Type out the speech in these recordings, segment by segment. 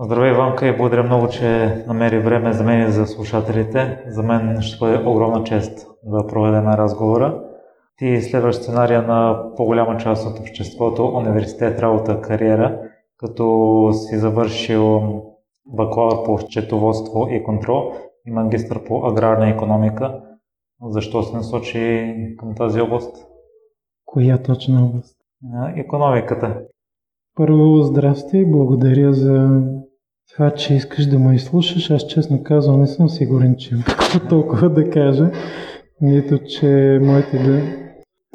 Здравей, Ванка, и благодаря много, че намери време за мен и за слушателите. За мен ще бъде огромна чест да проведем разговора. Ти следваш сценария на по-голяма част от обществото, университет, работа, кариера, като си завършил бакалавър по счетоводство и контрол и магистър по аграрна икономика. Защо се насочи към тази област? Коя точна област? Икономиката. Първо, здрасти, благодаря за това, че искаш да ме изслушаш. Аз честно казвам, не съм сигурен, че има толкова да кажа. Нито, че моите да...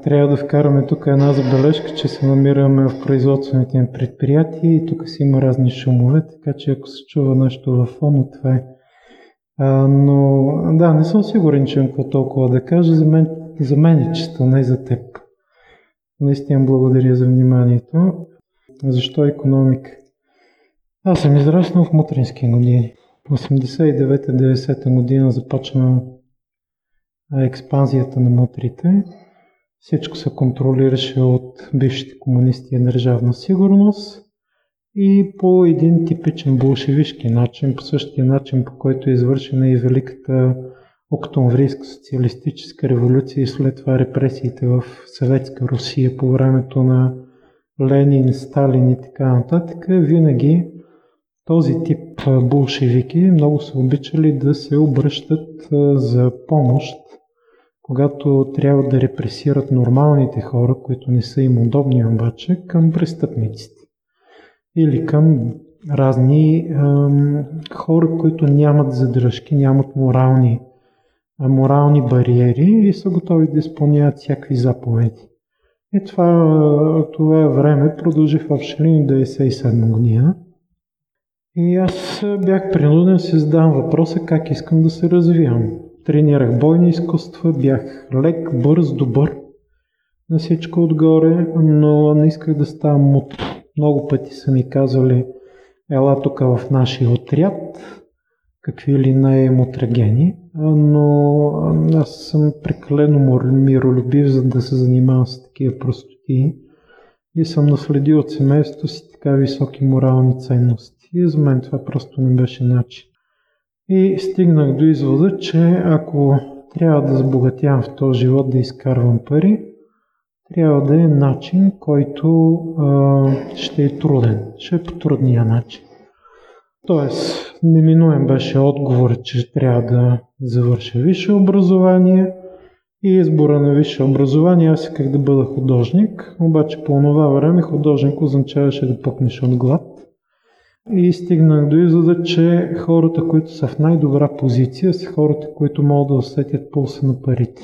Трябва да вкараме тук една забележка, че се намираме в производствените им предприятия и тук си има разни шумове, така че ако се чува нещо във фона, това е. Но да, не съм сигурен, че има толкова да кажа. За мен е чисто, не за теб. Наистина благодаря за вниманието. Защо икономика? Аз съм израснал в мутрински години. В 89-90-та година започна експанзията на мутрите. Всичко се контролираше от бившите комунисти и държавна сигурност и по един типичен болшевишки начин, по същия начин, по който е извършена и Великата Октомврийска социалистическа революция и след това репресиите в Съветска Русия по времето на Ленин, Сталин и така нататък, винаги този тип болшевики много са обичали да се обръщат за помощ, когато трябва да репресират нормалните хора, които не са им удобни обаче, към престъпниците или към разни хора, които нямат задръжки, нямат морални бариери и са готови да изпълняват всякакви заповеди. И това време продължи в общи линии 1997 година. И аз бях принуден да си задам въпроса как искам да се развивам. Тренирах бойни изкуства, бях лек, бърз, добър на всичко отгоре, но не исках да ставам мут. Много пъти са ми казвали, ела тук в нашия отряд, какви ли не мутрагени, но аз съм прекалено миролюбив, за да се занимавам с такива простоти и съм наследил от семейството си така високи морални ценности. И за мен това просто не беше начин. И стигнах до извода, че ако трябва да забогатявам в този живот, да изкарвам пари, трябва да е начин, който ще е труден, ще е по трудния начин. Тоест, неминуем беше отговор, че трябва да завърша висше образование и избора на висше образование. Аз исках да бъда художник, обаче по това време художник означаваше да пъкнеш от глад. И стигнах до извода, че хората, които са в най-добра позиция, са хората, които могат да усетят пулса на парите.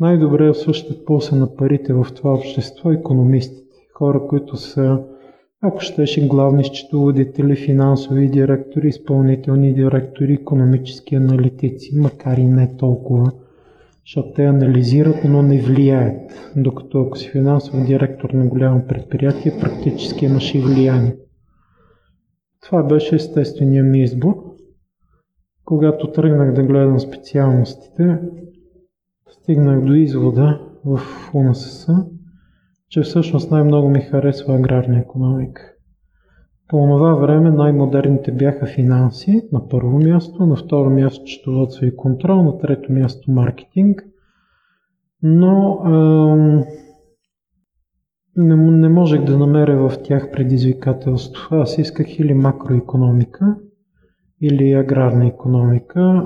Най-добре усещат пулса на парите в това общество икономистите, хора, които са, ако щеше, главни счетоводители, финансови директори, изпълнителни директори, икономически аналитици, макар и не толкова, защото те анализират, но не влияят, докато ако си финансов директор на голямо предприятие, практически имаш и влияние. Това беше естественият ми избор. Когато тръгнах да гледам специалностите, стигнах до извода в УНСС, че всъщност най-много ми харесва аграрна икономика. По това време най-модерните бяха финанси на първо място, на второ място счетоводство и контрол, на трето място маркетинг. Но не можех да намеря в тях предизвикателство. Аз исках или макроикономика, или аграрна икономика.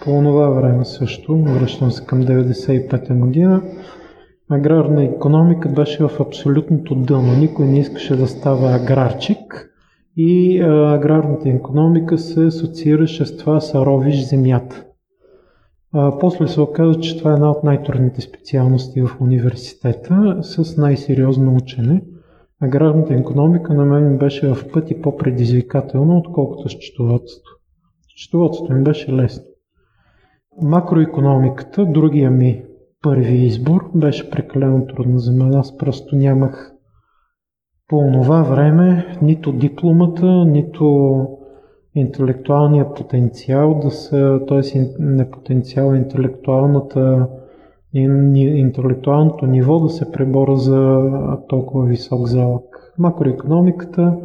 По това време също, връщам се към 1995 година, аграрна икономика беше в абсолютното дъно. Никой не искаше да става аграрчик и аграрната икономика се асоциираше с това саровиш земята. После се оказа, че това е една от най-трудните специалности в университета с най-сериозно учене. Аграрната икономика на мен беше в пъти по-предизвикателна, отколкото счетоводството. Счетоводството ми беше лесно. Макроикономиката, другия ми първи избор, беше прекалено трудна за мен. Аз просто нямах по това време нито дипломата, нито интелектуалния потенциал да са, т.е. не потенциал, интелектуалното ниво да се пребора за толкова висок залък. Макроикономиката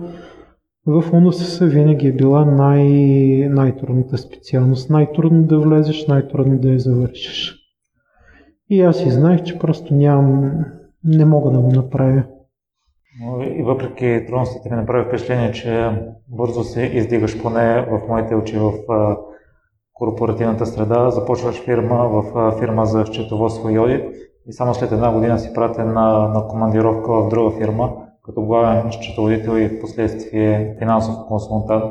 В УНСС винаги е била най-трудната специалност. Най-трудно да влезеш, най-трудно да я завършиш. И аз и знаех, че просто не мога да го направя. И въпреки трудностите ми направи впечатление, че бързо се издигаш, поне в моите очи, в корпоративната среда. Започваш в фирма за счетоводство и одит и само след една година си пратен на командировка в друга фирма, като главен счетоводител и в последствие финансов консултант.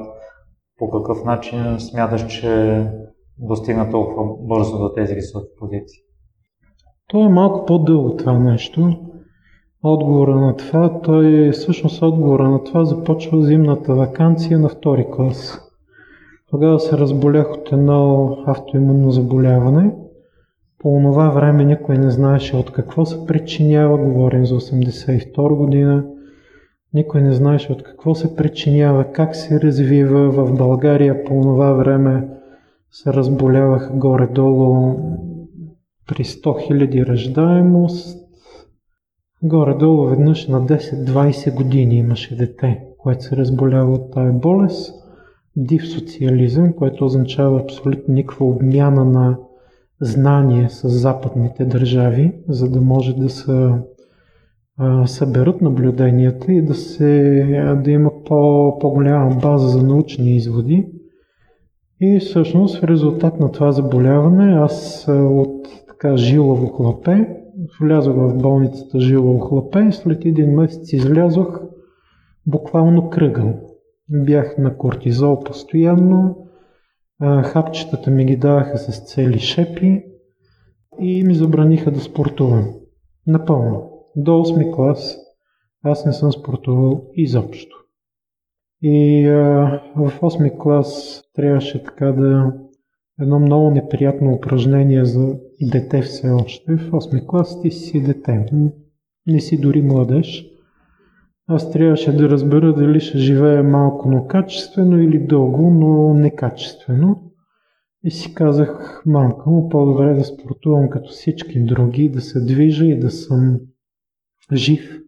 По какъв начин смяташ, че достигна толкова бързо до тези високи позиции? То е малко по-дълго това нещо. Отговора на това започва зимната ваканция на втори клас. Тогава се разболях от едно автоимунно заболяване. По това време никой не знаеше от какво се причинява, говорим за 1982 година. Никой не знаеше от какво се причинява, как се развива. В България по това време се разболяваха горе-долу при 100 000 раждаемост. Горе-долу веднъж на 10-20 години имаше дете, което се разболява от тая болест. Див социализъм, което означава абсолютно никаква обмяна на знание с западните държави, за да може да се съберат наблюденията и да има по-голяма база за научни изводи. И всъщност в резултат на това заболяване аз от жилаво хлапе влязох в болницата жилаво хлапе и след един месец излязох буквално кръгъл. Бях на кортизол постоянно, хапчетата ми ги даваха с цели шепи и ми забраниха да спортувам. Напълно. До 8 клас аз не съм спортувал изобщо. И в 8 клас трябваше едно много неприятно упражнение за дете все още. В 8 клас ти си дете, не си дори младеж. Аз трябваше да разбера дали ще живея малко, но качествено, или дълго, но некачествено. И си казах, мамка му, по-добре да спортувам като всички други, да се движа и да съм жив,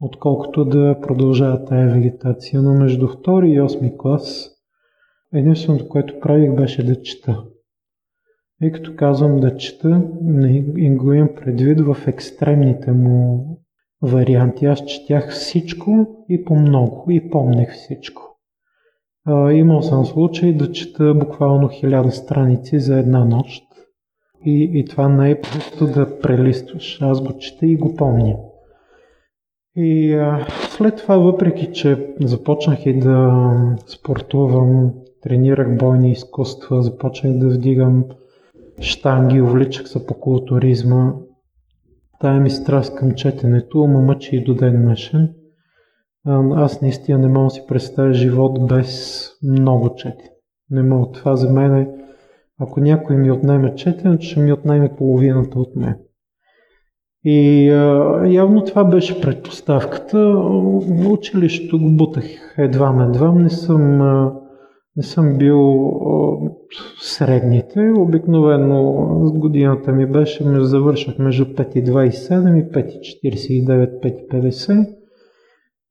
отколкото да продължава тая вегетация. Но между 2 и 8 клас единственото, което правих, беше да чета. И като казвам да чета, не го имам предвид в екстремните му варианти. Аз четях всичко и по-много, и помнех всичко. Имал съм случай да чета буквално 1000 страници за една нощ. И това не е просто да прелистваш. Аз го чета и го помня. И след това, въпреки че започнах и да спортувам, тренирах бойни изкуства, започнах да вдигам щанги, увличах се по културизма, тая ми страст към четенето ме мъчи и до ден днешен. Аз наистина не мога да си представя живот без много четене. Не мога. Това за мен е, ако някой ми отнеме четенето, ще ми отнеме половината от мен. И явно това беше предпоставката. В училището го бутах едвам. Не съм бил от средните. Обикновено годината ми беше, завършах между 5,27 и 5,49,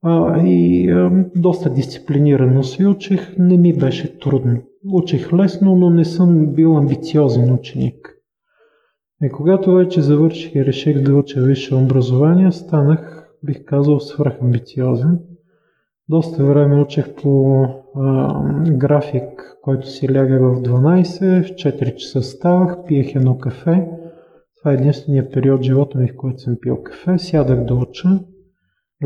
5,50. Доста дисциплинирано се учих. Не ми беше трудно. Учих лесно, но не съм бил амбициозен ученик. И когато вече завърших и реших да уча висше образование, станах, бих казал, свръхамбициозен. Доста време учех по график, който си ляга в 12, в 4 часа ставах, пиех едно кафе. Това е единственият период в живота ми, в който съм пил кафе. Сядах да уча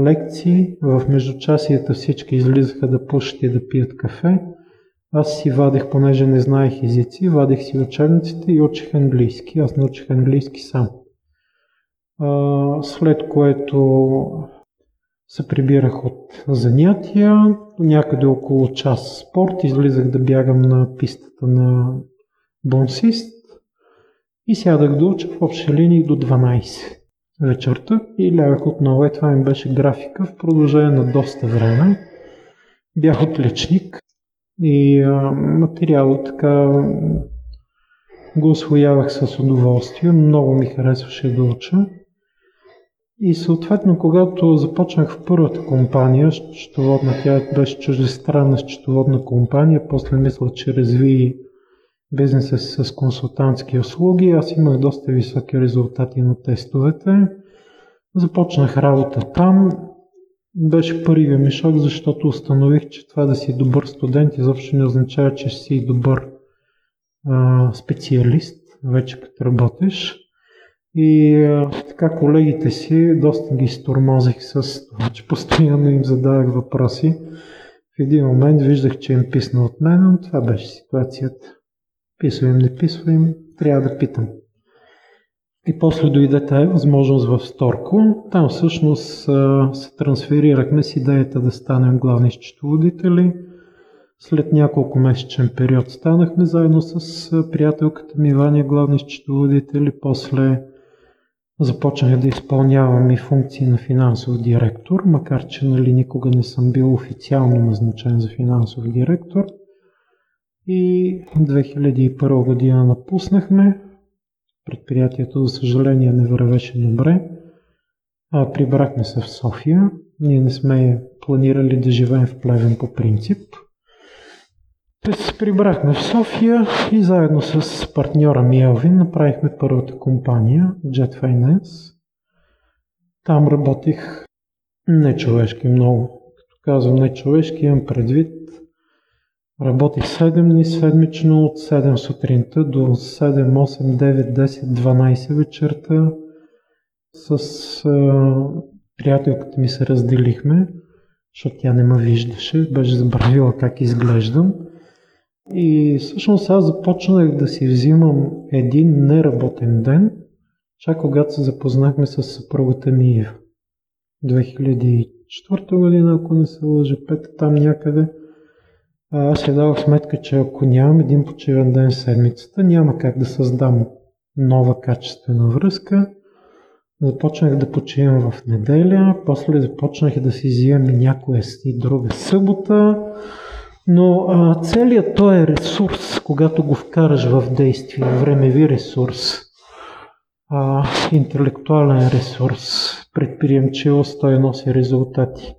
лекции, в междучасията всички излизаха да пушат и да пият кафе. Аз си вадех, понеже не знаех езици, вадех си учебниците и учих английски. Аз научих английски сам. След което се прибирах от занятия, някъде около час спорт, излизах да бягам на пистата на бонсист и сядах да уча в общи линии до 12 вечерта и лягах отново. И това ми беше графика в продължение на доста време. Бях отличник. И материала така го освоявах с удоволствие. Много ми харесваше да уча. И съответно, когато започнах в първата компания, счетоводна, тя беше чуждестранна счетоводна компания, после мисля, че разви бизнеса с консултантски услуги, аз имах доста високи резултати на тестовете. Започнах работа там. Беше първия ми шок, защото установих, че това да си добър студент изобщо не означава, че си добър специалист, вече като работиш. И така колегите си доста ги стормозих с това, че постоянно им задавах въпроси. В един момент виждах, че им писна от мен, но това беше ситуацията. Писва им, не писва им, трябва да питам. И после дойде тая възможност в Storko. Там всъщност се трансферирахме с идеята да станем главни счетоводители. След няколко месечен период станахме заедно с приятелката ми Ваня главни счетоводители. После започнах да изпълнявам и функции на финансов директор, макар че никога не съм бил официално назначен за финансов директор. И 2001 година напуснахме. Предприятието, за съжаление, не вървеше добре. Прибрахме се в София. Ние не сме планирали да живеем в Плевен по принцип. Те се прибрахме в София и заедно с партньора ми Елвин направихме първата компания, Jet Finance. Там работих нечовешки много. Като казвам нечовешки, имам предвид. Работих 7 дни седмично, от 7 сутринта до 7, 8, 9, 10, 12 вечерта. С приятелката ми се разделихме, защото тя не ме виждаше, беше забравила как изглеждам. И всъщност аз започнах да си взимам един неработен ден, чак когато се запознахме с съпругата ми Ива. 2004 година, ако не се лъжа, 5 там някъде. Аз си давах сметка, че ако нямам един почивен ден в седмицата, няма как да създам нова качествена връзка. Започнах да почивам в неделя, после започнах да си взимам и някоя си друга събота. Но целият този ресурс, когато го вкараш в действие, времеви ресурс, интелектуален ресурс, предприемчивост, той носи резултати.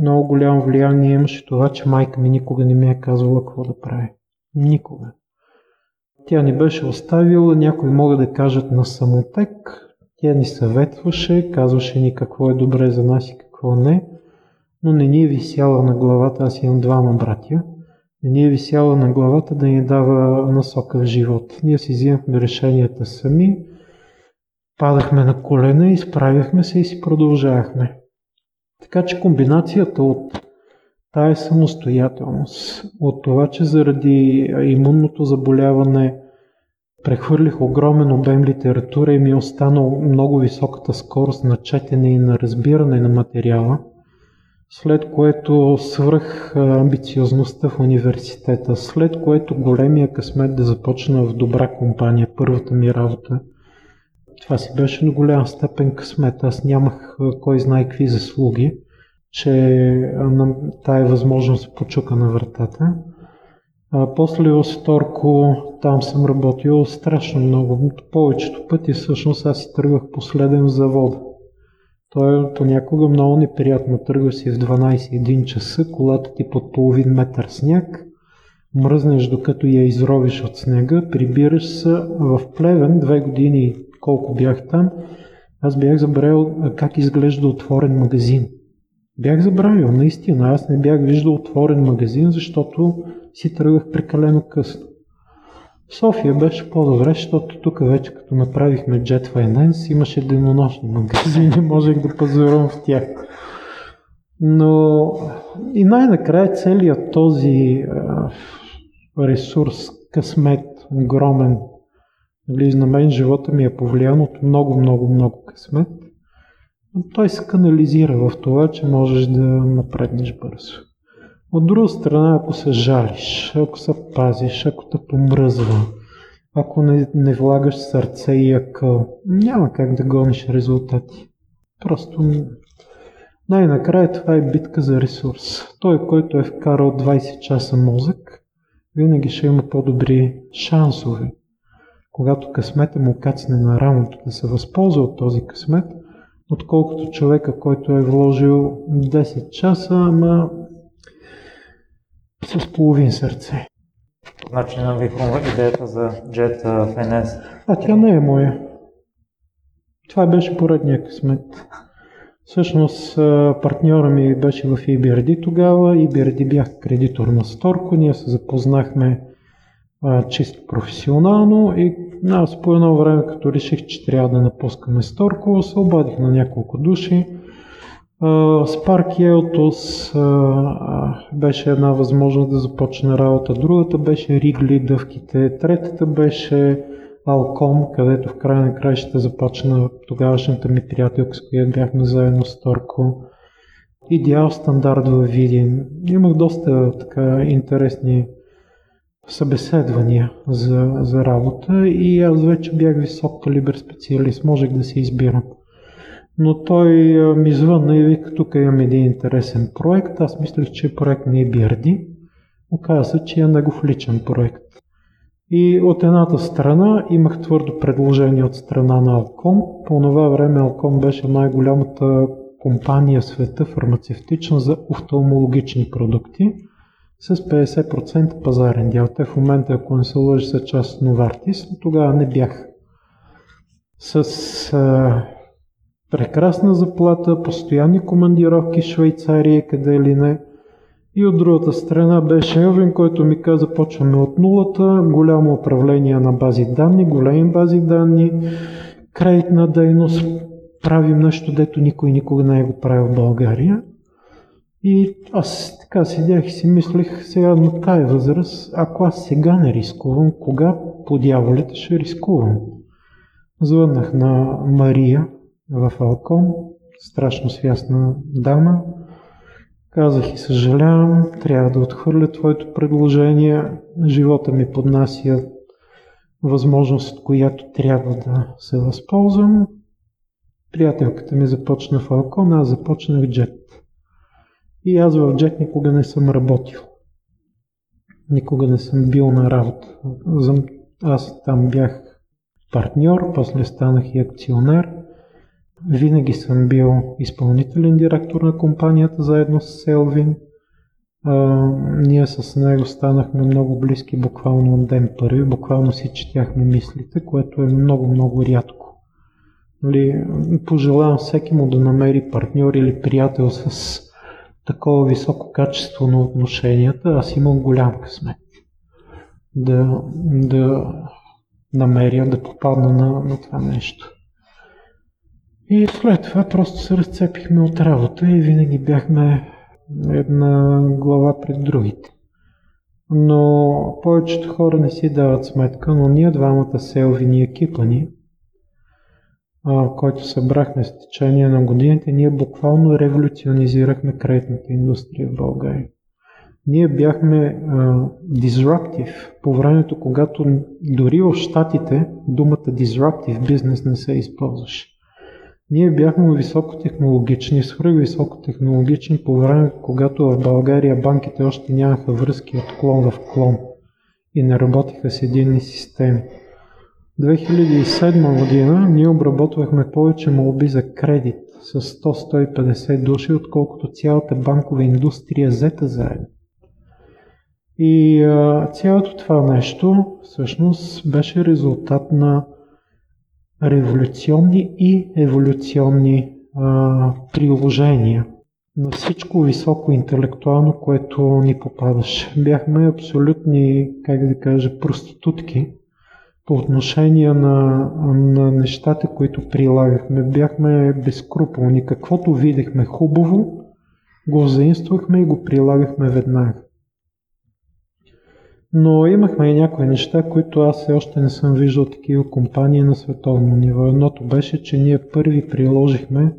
Много голямо влияние имаше това, че майка ми никога не ми е казвала какво да прави. Никога. Тя ни беше оставила, някои могат да кажат на самотек. Тя ни съветваше, казваше ни какво е добре за нас и какво не. Но не ни е висяла на главата, аз имам двама братя, не ни е висяла на главата да ни дава насока в живота. Ние си взимахме решенията сами, падахме на колена, изправяхме се и си продължавахме. Така че комбинацията от тая самостоятелност, от това, че заради имунното заболяване прехвърлих огромен обем литература и ми е останала много високата скорост на четене и на разбиране на материала, след което свръх амбициозността в университета, след което големия късмет да започна в добра компания, първата ми работа. Това си беше на голяма степен късмет. Аз нямах кой знае какви заслуги, че тая възможност почука на вратата. После в Storko, там съм работил страшно много. Повечето пъти всъщност аз си тръгвах последен в завода. Той е понякога много неприятно. Тръгваш си в 12-1 часа, колата ти под половин метър сняг, мръзнеш докато я изровиш от снега, прибираш се в Плевен, 2 години колко бях там, аз бях забравил как изглежда отворен магазин. Бях забравил, наистина, аз не бях виждал отворен магазин, защото си тръгвах прекалено късно. София беше по-добре, защото тук вече като направихме Jet Finance, имаше денонощни магазини, можех да пазарувам в тях. Но и най-накрая целият този ресурс, късмет, огромен, на мен живота ми е повлиян от много късмет. Но той се канализира в това, че можеш да напреднеш бързо. От друга страна, ако се жалиш, ако се пазиш, ако те помръзва, ако не влагаш сърце и акъл, няма как да гониш резултати. Просто най-накрая това е битка за ресурс. Той, който е вкарал 20 часа мозък, винаги ще има по-добри шансове. Когато късмета му кацне на рамото да се възползва от този късмет, отколкото човека, който е вложил 10 часа, ама с половин сърце. Значи не ви хрумва идеята за Jet Finance? А тя не е моя. Това беше поредния късмет. Всъщност партньора ми беше в IBRD тогава. IBRD бях кредитор на Storko. Ние се запознахме чисто професионално и аз по едно време, като реших, че трябва да напускаме Storko, се обадих на няколко души. Spark Eltos беше една възможност да започне работа, другата беше Ригли, дъвките, третата беше Alcom, където в края на краищата започна тогавашната ми приятелка, с която бяхме заедно с Storko. Идеал стандарт във Видин. Имах доста така интересни събеседвания за работа и аз вече бях висок калибър специалист, можех да се избирам. Но той ми звънна и вика, тук имам един интересен проект. Аз мислех, че е проект на IBRD. Оказа се, че е негов личен проект. И от едната страна имах твърдо предложение от страна на Alcom. По това време Alcom беше най-голямата компания в света фармацевтична за офталмологични продукти с 50% пазарен дял. Те в момента, ако не се лъжи, са част от Novartis, но тогава не бях. С прекрасна заплата, постоянни командировки в Швейцария, къде ли не. И от другата страна беше Елвин, който ми каза, почваме от нулата, голямо управление на бази данни, големи бази данни, кредитна дейност, правим нещо, дето никой никога не е го правил в България. И аз така седях и си мислех, сега на тая възраст, ако аз сега не рискувам, кога по дяволите ще рискувам? Звъннах на Мария в Алком, страшно свясна дама. Казах и съжалявам, трябва да отхвърля твоето предложение. Живота ми поднася възможност, от която трябва да се възползвам. Приятелката ми започна в Алком, аз започнах Jet. И аз в Jet никога не съм работил. Никога не съм бил на работа. Аз там бях партньор, после станах и акционер. Винаги съм бил изпълнителен директор на компанията заедно с Елвин. Ние с него станахме много близки буквално от ден първи. Буквално си четяхме мислите, което е много рядко. Нали, пожелавам всеки му да намери партньор или приятел с такова високо качество на отношенията. Аз имам голям късмет да намеря, да попадна на това нещо. И след това просто се разцепихме от работа и винаги бяхме една глава пред другите. Но повечето хора не си дават сметка, но ние двамата с Елвин и екипа ни, който събрахме с течение на годините, ние буквално революционизирахме кредитната индустрия в България. Ние бяхме disruptive по времето, когато дори в Щатите думата disruptive бизнес не се използваше. Ние бяхме високотехнологични, свръхвисокотехнологични по време, когато в България банките още нямаха връзки от клон в клон и не работиха с единни системи. 2007 година ние обработвахме повече молби за кредит с 100-150 души, отколкото цялата банкова индустрия взета заедно. И цялото това нещо всъщност беше резултат на революционни и еволюционни приложения на всичко високо интелектуално, което ни попадаше. Бяхме абсолютни, проститутки по отношение на нещата, които прилагахме. Бяхме безкруполни. Каквото видехме хубаво, го заимствахме и го прилагахме веднага. Но имахме и някои неща, които аз още не съм виждал такива компании на световно ниво. Едното беше, че ние първи приложихме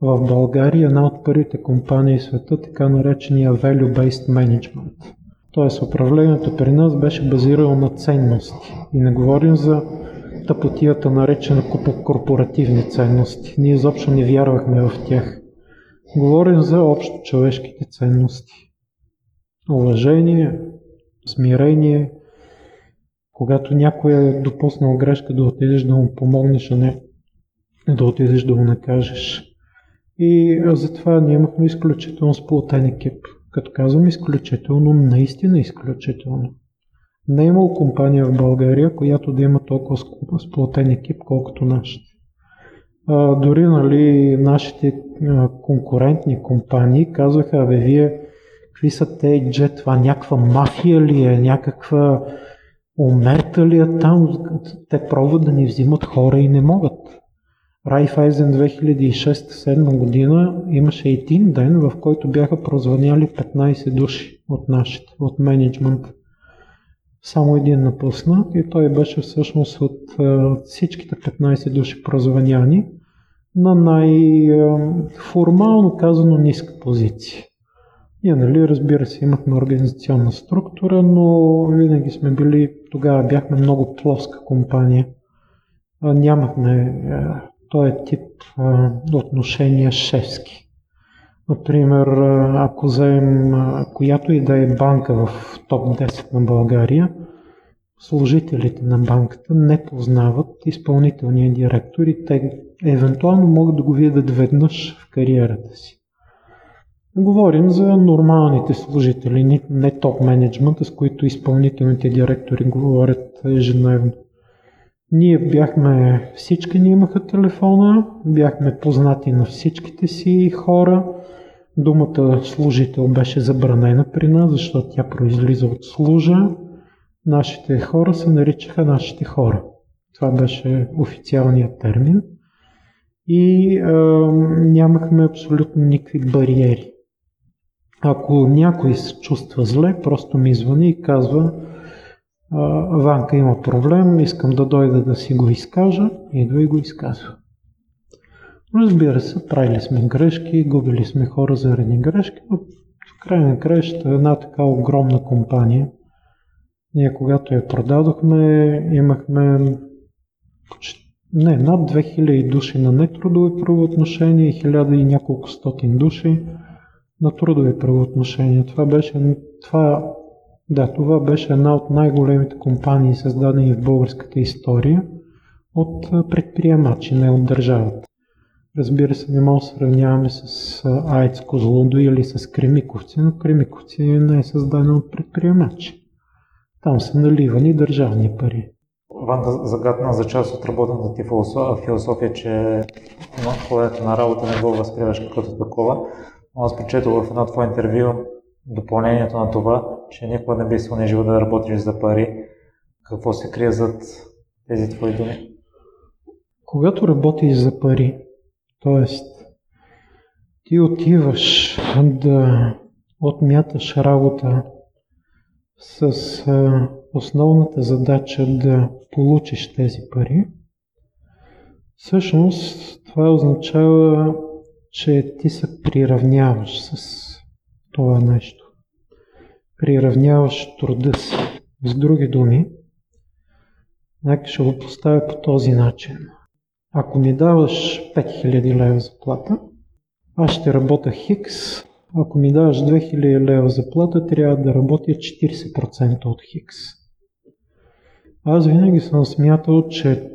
в България една от първите компании в света, така наречения Value-Based Management. Тоест управлението при нас беше базирано на ценности. И не говорим за тъпотията наречена корпоративни ценности. Ние изобщо не вярвахме в тях. Говорим за общо човешките ценности. Уважение, смирение, когато някой е допуснал грешка да отидеш да му помогнеш, а не да отидеш да го накажеш. И затова ние имахме изключително сплотен екип. Като казвам изключително, наистина изключително. Не е имало компания в България, която да има толкова сплотен екип, колкото нашите. Дори нали, нашите конкурентни компании казваха, абе вие, какви са те Jet, това някаква мафия ли е, някаква умерта ли е там, те пробват да ни взимат хора и не могат. Raiffeisen 2006-2007 година имаше един ден, в който бяха прозвъняли 15 души от нашите, от менеджмент. Само един напусна и той беше всъщност от всичките 15 души прозвъняни на най-формално казано ниска позиция. Ние, нали, разбира се, имахме организационна структура, но винаги сме били, тогава бяхме много плоска компания. Нямахме този тип отношения шефски. Например, ако вземем която и да е банка в топ 10 на България, служителите на банката не познават изпълнителния директор и те евентуално могат да го видят веднъж в кариерата си. Говорим за нормалните служители, не топ менеджмента, с които изпълнителните директори говорят ежедневно. Ние бяхме, всички ни имаха телефона, бяхме познати на всичките си хора. Думата служител беше забранена при нас, защото тя произлиза от служа. Нашите хора се наричаха нашите хора. Това беше официалният термин. И нямахме абсолютно никакви бариери. Ако някой се чувства зле, просто ми звъни и казва Ванка има проблем, искам да дойда да си го изкажа, идва и го изказва. Разбира се, правили сме грешки, губили сме хора заради грешки, но в край на краищата една така огромна компания. Ние когато я продадохме, имахме над 2000 души на нетрудови правоотношения и 1000 и няколко стотин души на трудови правоотношения. Това беше една от най-големите компании, създадени в българската история от предприемачи, не от държавата. Разбира се, не мога да сравняваме с АЕЦ Козлодуй или с Кремиковци, но Кремиковци не е създадена от предприемачи. Там са наливани държавни пари. Ванка загадна за част от работната ти философия, че ходенето на работа не го възприемаш като такова, но аз прочетох в едно твое интервю допълнението на това, че никога не би се унижил да работиш за пари. Какво се крие зад тези твои думи? Когато работиш за пари, т.е. ти отиваш да отмяташ работа с основната задача да получиш тези пари, всъщност това означава, че ти се приравняваш с това нещо. Приравняваш труда си. С други думи, ще го поставя по този начин. Ако ми даваш 5000 лева заплата, аз ще работя хикс. Ако ми даваш 2000 лева заплата, трябва да работя 40% от хикс. Аз винаги съм смятал, че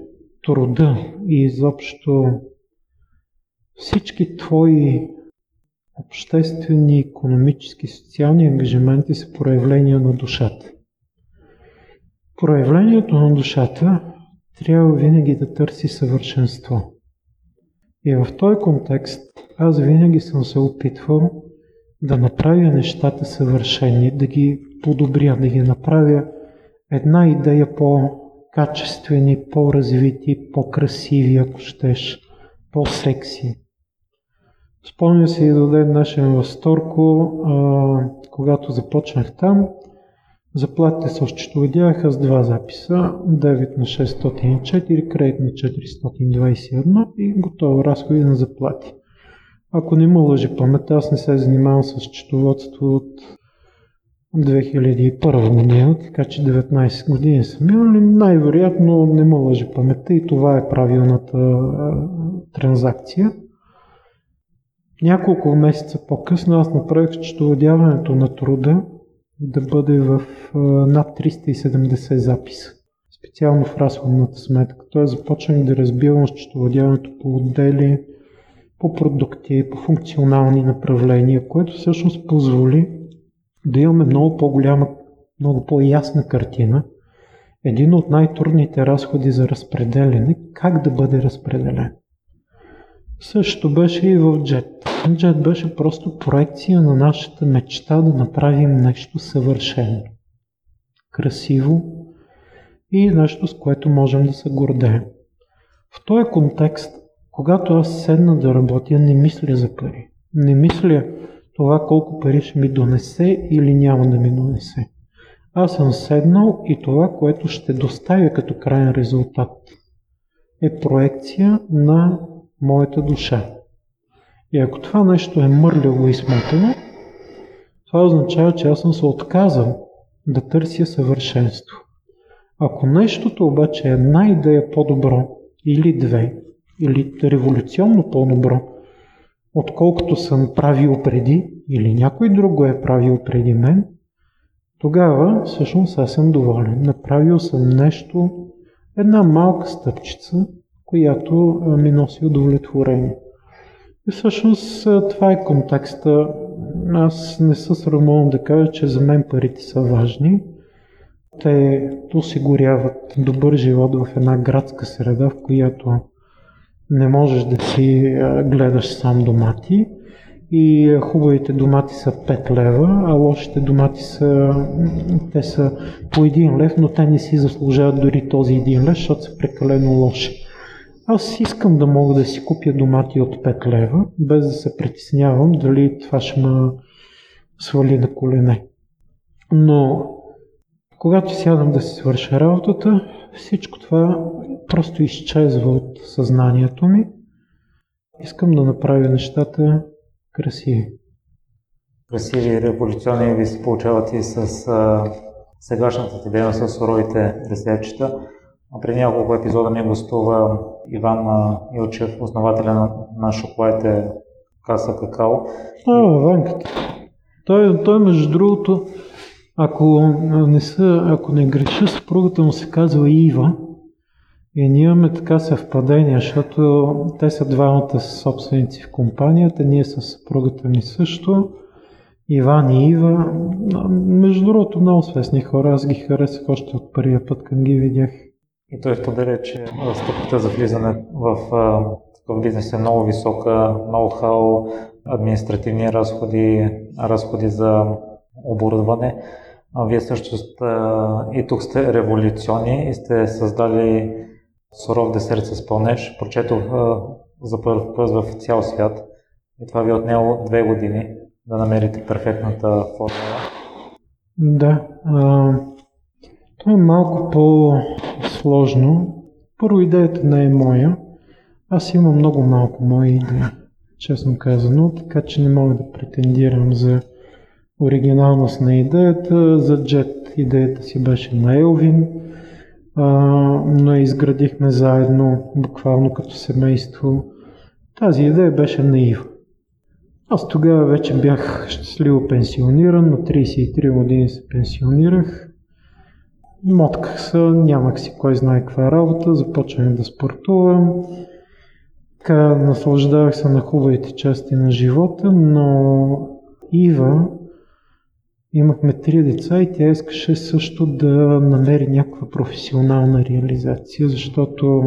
труда и изобщо всички твои обществени, икономически, социални ангажименти са проявления на душата. Проявлението на душата трябва винаги да търси съвършенство. И в този контекст аз винаги съм се опитвал да направя нещата съвършени, да ги подобря, да ги направя една идея по-качествени, по-развити, по-красиви, ако щеш, по-секси. Спомня се и до ден днешен в Storko, когато започнах там, заплатите се осчетоводяха с два записа, 9 на 604, кредит на 421 и готови разходи на заплати. Ако не ме лъжи памет, аз не се занимавам с счетоводство от 2001 година, така че 19 години съм имал, най-вероятно не ме лъжи паметта и това е правилната транзакция. Няколко месеца по-късно аз направих счетоводяването на труда да бъде в над 370 записа. специално в разходната сметка. Тоест започнах да разбивам счетоводяването по отдели, по продукти, по функционални направления, което всъщност позволи да имаме много по-голяма, много по-ясна картина. Един от най-трудните разходи за разпределяне, как да бъде разпределен. Също беше и в Jet. Jet беше просто проекция на нашата мечта да направим нещо съвършено, красиво и нещо, с което можем да се гордеем. В този контекст, когато аз седна да работя, не мисля за пари. Не мисля това колко пари ще ми донесе или няма да ми донесе. Аз съм седнал и това, което ще доставя като крайен резултат, е проекция на моята душа. И ако това нещо е мърляво и смътено, това означава, че аз съм се отказал да търся съвършенство. Ако нещото обаче е една идея по-добро, или две, или революционно по-добро, отколкото съм правил преди, или някой друг го е правил преди мен, тогава всъщност аз съм доволен. Направил съм нещо, една малка стъпчица, която ми носи удовлетворение. И всъщност това е контекста. Аз не се срамувам да кажа, че за мен парите са важни. Те осигуряват добър живот в една градска среда, в която не можеш да си гледаш сам домати. И хубавите домати са 5 лева, а лошите домати са по 1 лев, но те не си заслужават дори този 1 лев, защото са прекалено лоши. Аз искам да мога да си купя домати от 5 лева, без да се притеснявам дали това ще ме свали на колене. Но когато сядам да си свърша работата, всичко това просто изчезва от съзнанието ми. Искам да направя нещата красиви. Красиви революционни ви се получават и с сегашната ти дейност с суровите дресетчета. Преди няколко епизода ми гостува Иван Илчев, основателя на шоколадите Каса Какао. Ванката. Той между другото, ако не греша, съпругата му се казва Ива. И ние имаме така съвпадение, защото те са двамата собственици в компанията, ние с съпругата ми също, Иван и Ива. Между другото, много свестни хора, аз ги харесах още от първия път, към ги видях. И той споделя, че стъпката за влизане в такъв бизнес е много висока, ноу-хау, административни разходи за оборудване. Вие също и тук сте революционни и сте създали суров десерт с пълнеж. Прочетох за първ път в цял свят и това ви отнело 2 години да намерите перфектната формула. Да, това е малко по-сложно. Първо, идеята не е моя. Аз имам много малко мои идеи, честно казано, така че не мога да претендирам за оригиналност на идеята. За Jet идеята си беше на Елвин, но изградихме заедно, буквално като семейство. Тази идея беше на Ива. Аз тогава вече бях щастливо пенсиониран, на 33 години се пенсионирах. Мотках се, нямах си кой знае каква работа, започнах да спортувам. Така, наслаждавах се на хубавите части на живота, но Ива, имахме 3 деца и тя искаше също да намери някаква професионална реализация, защото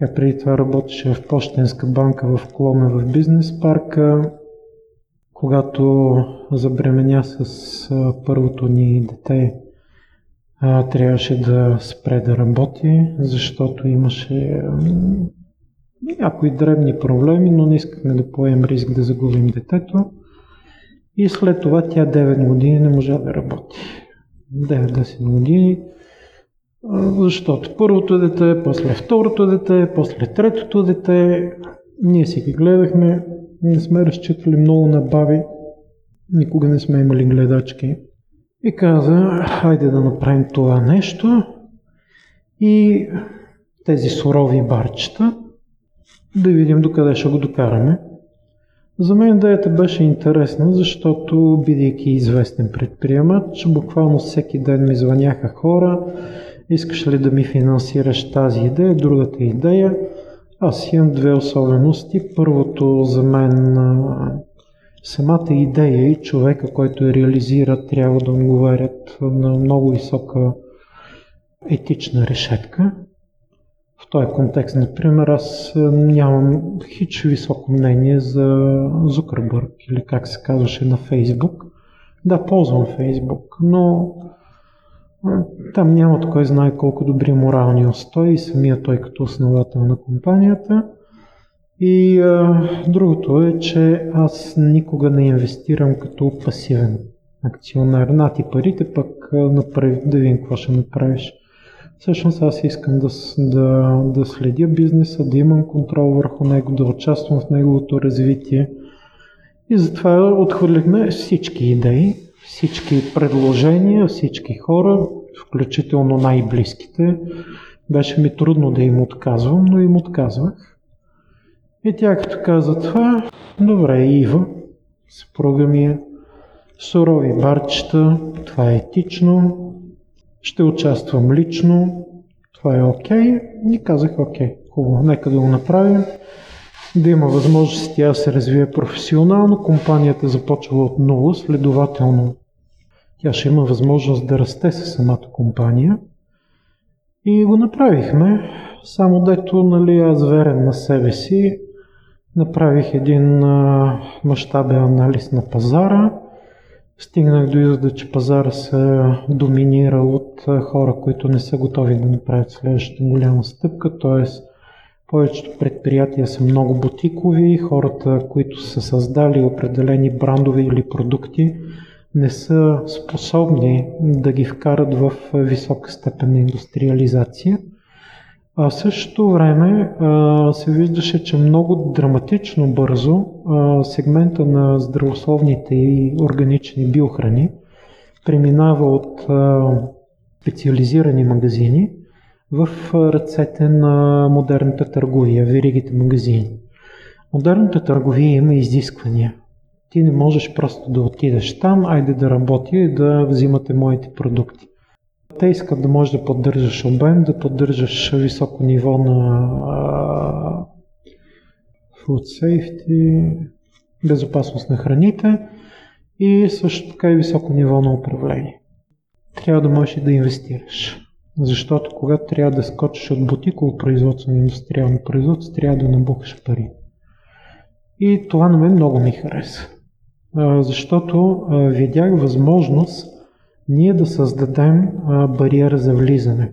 тя преди това работеше в Пощенска банка в Кломе в бизнес парка. Когато забременя с първото ни дете, трябваше да спре да работи, защото имаше някои дребни проблеми, но не искахме да поемем риск да загубим детето. И след това тя 9 години не можа да работи. 9-10 години, защото първото дете, после второто дете, после третото дете. Ние си ги гледахме, не сме разчитали много на баби, никога не сме имали гледачки. И каза, хайде да направим това нещо. И тези сурови барчета, да видим докъде ще го докараме. За мен идеята беше интересна, защото, бидейки известен предприемач, буквално всеки ден ми звъняха хора искаш ли да ми финансираш тази идея, другата идея. Аз имам две особености. Първото за мен, самата идея и човека, който я реализира, трябва да отговарят на много висока етична решетка. В този контекст, например, аз нямам хич високо мнение за Zuckerberg или как се казваше на Facebook. Да, ползвам Facebook, но там нямат кой знае колко добри морални устои, самия той като основател на компанията. И другото е, че аз никога не инвестирам като пасивен акционер. Нати парите, пък направи, да видим какво ще направиш. Всъщност аз искам да следя бизнеса, да имам контрол върху него, да участвам в неговото развитие. И затова отхвърлихме всички идеи, всички предложения, всички хора, включително най-близките. Беше ми трудно да им отказвам, но им отказвах. И тя като каза това, добре, Ива, съпруга ми е, сурови барчета, това е етично, ще участвам лично, това е окей. И казах окей, хубаво, нека да го направим. Да има възможност тя да се развие професионално, компанията започва от нула, следователно тя ще има възможност да расте със самата компания. И го направихме, само дето, нали, аз верен на себе си, направих един мащабен анализ на пазара. Стигнах до извода, че пазара се доминира от хора, които не са готови да направят следващата голяма стъпка, т.е. повечето предприятия са много бутикови, хората, които са създали определени брандове или продукти, не са способни да ги вкарат в висока степен на индустриализация. А в същото време се виждаше, че много драматично бързо сегмента на здравословните и органични биохрани преминава от специализирани магазини в ръцете на модерната търговия, веригите магазини. Модерната търговия има изисквания. Ти не можеш просто да отидеш там, айде да работя и да взимате моите продукти. Те искат да можеш да поддържаш обем, да поддържаш високо ниво на food safety, безопасност на храните и също така и високо ниво на управление. Трябва да можеш да инвестираш. Защото когато трябва да скочиш от бутиково производство на индустриално производство, трябва да набухаш пари. И това на мен много ми хареса. Защото видях възможност ние да създадем бариера за влизане.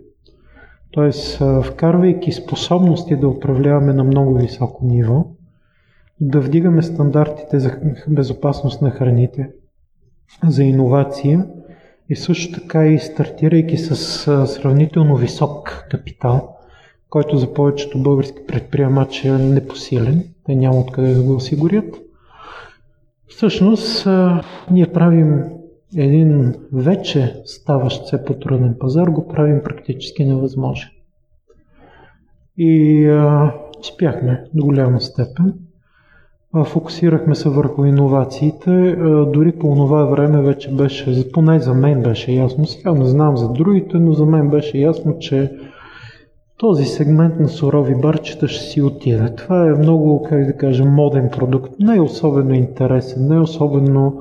Тоест, вкарвайки способности да управляваме на много високо ниво, да вдигаме стандартите за безопасност на храните, за иновация и също така и стартирайки с сравнително висок капитал, който за повечето български предприемачи е непосилен, те няма откъде да го осигурят. Всъщност, ние правим един вече ставащ се по-труден пазар, го правим практически невъзможен. И успяхме до голяма степен. Фокусирахме се върху иновациите. Дори по това време вече беше, поне за мен беше ясно, сега не знам за другите, но за мен беше ясно, че този сегмент на сурови барчета ще си отиде. Това е много, как да кажа, моден продукт. Не е особено интересен, не е особено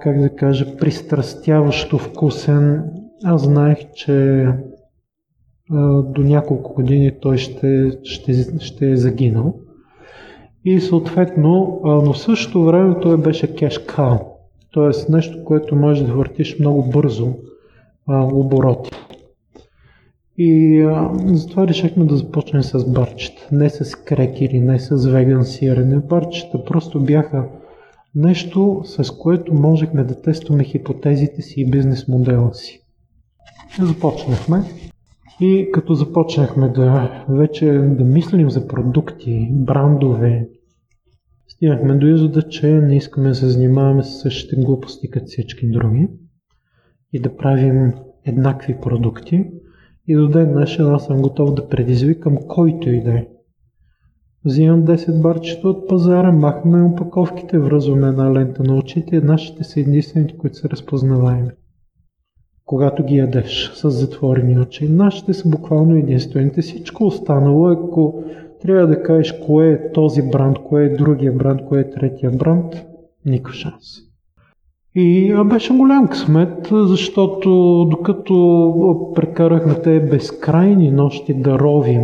как да кажа, пристрастяващо вкусен. Аз знаех, че до няколко години той ще е загинал. И съответно, но в същото време той беше кеш као. Тоест нещо, което можеш да въртиш много бързо обороти. И затова решихме да започнем с барчета. Не с крекери, не с веган сирене. Барчета просто бяха нещо, с което можехме да тестваме хипотезите си и бизнес модела си. Започнахме и като започнахме да мислим за продукти, брандове, стигнахме до извода, че не искаме да се занимаваме с същите глупости като всички други и да правим еднакви продукти. И до ден днешен аз съм готов да предизвикам който и да е. Взимам 10 барчета от пазара, махаме опаковките, връзваме една лента на очите и нашите са единствените, които са разпознаваеми. когато ги ядеш с затворени очи. Нашите са буквално единствените. Всичко останало, ако трябва да кажеш кое е този бранд, кое е другия бранд, кое е третия бранд, никакъв шанс. И беше голям късмет, защото докато прекарахме тези безкрайни нощи да ровим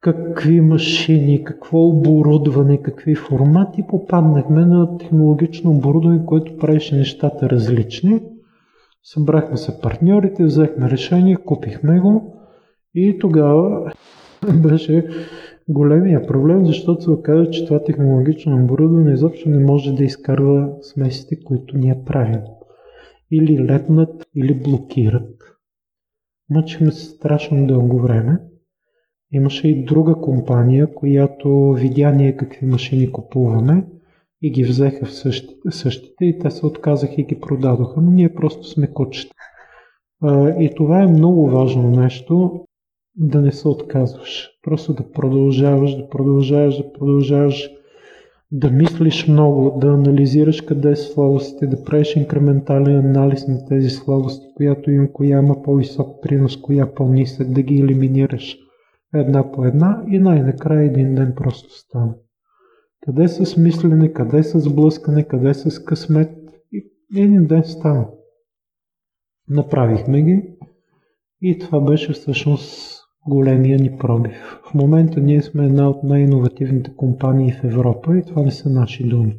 какви машини, какво оборудване, какви формати, попаднахме на технологично оборудване, което правеше нещата различни. Събрахме се партньорите, взехме решение, купихме го и тогава беше големия проблем, защото се оказа, че това технологично оборудване изобщо не може да изкарва смесите, които ние правим. Или лепнат, или блокират. Мъчихме се страшно дълго време. Имаше и друга компания, която видя ние какви машини купуваме и ги взеха в същите и те се отказаха и ги продадоха, но ние просто сме кучета. И това е много важно нещо, да не се отказваш. Просто да продължаваш, да продължаваш, да мислиш много, да анализираш къде е слабостите, да правиш инкрементален анализ на тези слабости, коя има по-висок принос, коя по-нисък, да ги елиминираш една по една и най-накрая един ден просто стана. Къде с мислене, къде с блъскане, къде с късмет и един ден стана. Направихме ги и това беше всъщност големия ни пробив. В момента ние сме една от най-иновативните компании в Европа и това не са наши думи.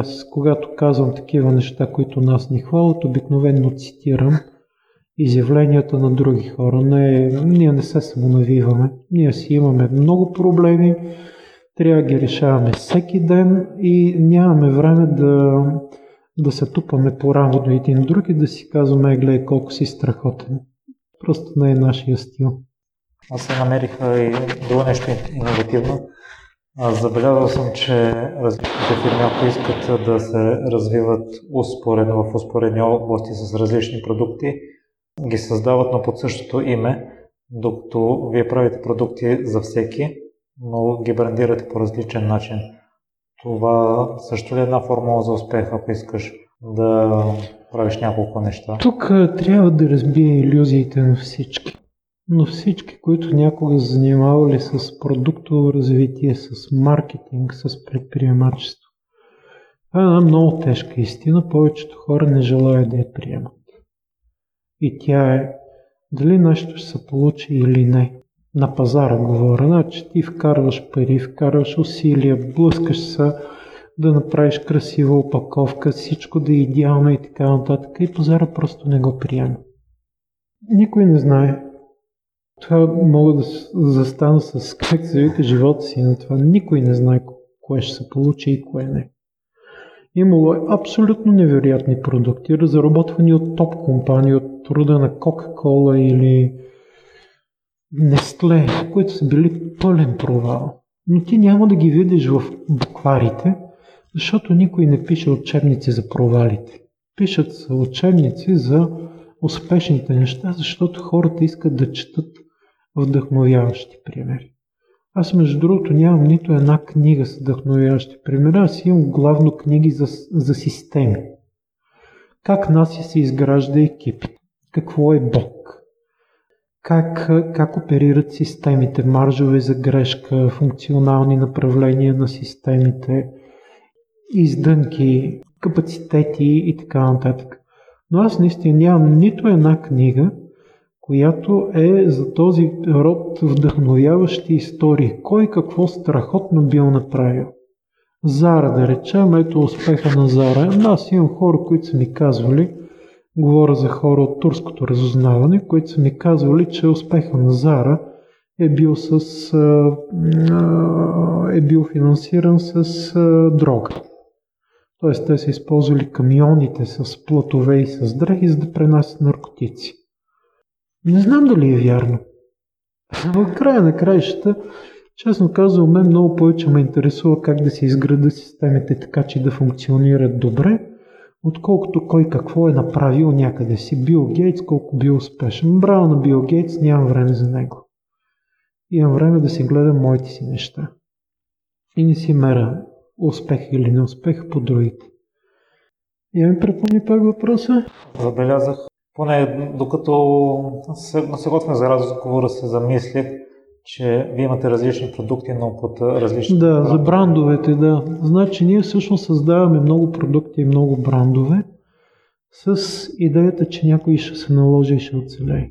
Аз, когато казвам такива неща, които нас ни хвалят, обикновено цитирам изявленията на други хора. Ние не се самонавиваме, ние си имаме много проблеми, трябва да ги решаваме всеки ден и нямаме време да се тупаме по рамо до един друг и да си казваме, гледай колко си страхотен. Просто не е нашия стил. Аз се намерих и било нещо иновативно. Забелязал съм, че различните фирми, ако искат да се развиват успоредно в успоредни области с различни продукти, ги създават, но под същото име, докато вие правите продукти за всеки, но ги брандирате по различен начин. Това също ли е една формула за успех, ако искаш да правиш няколко неща? Тук трябва да разбия илюзиите на всички. Но всички, които някога занимавали с продуктово развитие, с маркетинг, с предприемачество. Това е една много тежка истина. Повечето хора не желаят да я приемат. И тя е дали нещо ще се получи или не. На пазара говоря, значи ти вкарваш пари, вкарваш усилия, блъскаш се да направиш красива опаковка, всичко да е идеално и така нататък. И пазара просто не го приема. Никой не знае. Това мога да застана с как се вика живота си на това. Никой не знае кое ще се получи и кое не. Имало абсолютно невероятни продукти, разработвани от топ компании, от рода на Coca-Cola или Nestle, които са били пълен провал. Но ти няма да ги видиш в букварите, защото никой не пише учебници за провалите. Пишат се учебници за успешните неща, защото хората искат да четат вдъхновяващи примери. Аз, между другото, нямам нито една книга с вдъхновяващи примери. Аз имам главно книги за системи. Как нас се изгражда екипите? Какво е Бог? Как оперират системите? Маржове за грешка, функционални направления на системите, издънки, капацитети и така нататък. Но аз наистина нямам нито една книга, която е за този род вдъхновяващи истории. Кой какво страхотно бил направил. Зара, да речем, ето успеха на Зара. Аз имам хора, които са ми казвали, говоря за хора от турското разузнаване, които са ми казвали, че успеха на Зара е бил финансиран с дрога. Тоест, те са използвали камионите с платове и с дрехи, за да пренасят наркотици. Не знам дали е вярно. В края на краищата, честно казвам, мен много повече ме интересува как да се изградат системите така, че да функционират добре, отколкото кой какво е направил някъде си. Бил Гейтс, колко бил успешен. Браво на Бил Гейтс, нямам време за него. Имам време да си гледам моите си неща. И не си мера успех или неуспех по другите. Я ми препомни пак въпроса. Забелязах, поне докато се готвим за разговора, се замислих, че вие имате различни продукти, но под различни... Да, за брандовете, да. Значи ние всъщност създаваме много продукти и много брандове с идеята, че някой ще се наложи и ще оцелее.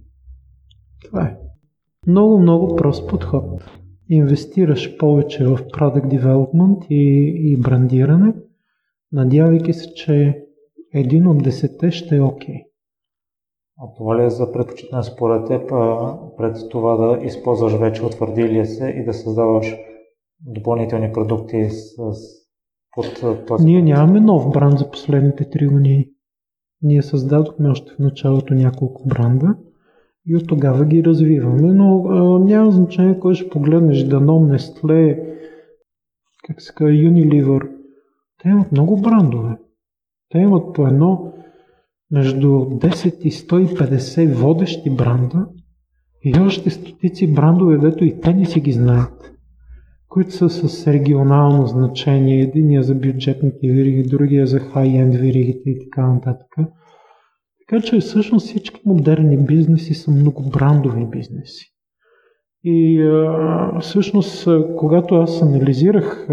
Това е. Много прост подход. Инвестираш повече в product development и брандиране, надявайки се, че един от 10 ще е окей. А това ли е за предпочитане според теб, пред това да използваш вече утвърдилия се и да създаваш допълнителни продукти под този... Ние нямаме нов бранд за последните 3 години. Ние създадохме още в началото няколко бранда и от тогава ги развиваме, но няма значение кой ще погледнеш, Danon, Nestle, Unilever. Те имат много брандове. Те имат по едно между 10 и 150 водещи бранда и още стотици брандове, дето и те не си ги знаят, които са с регионално значение. Единия за бюджетните вириги, другия за хай-енд виригите и така нататък. Така че всъщност всички модерни бизнеси са много брандови бизнеси. И всъщност, когато аз анализирах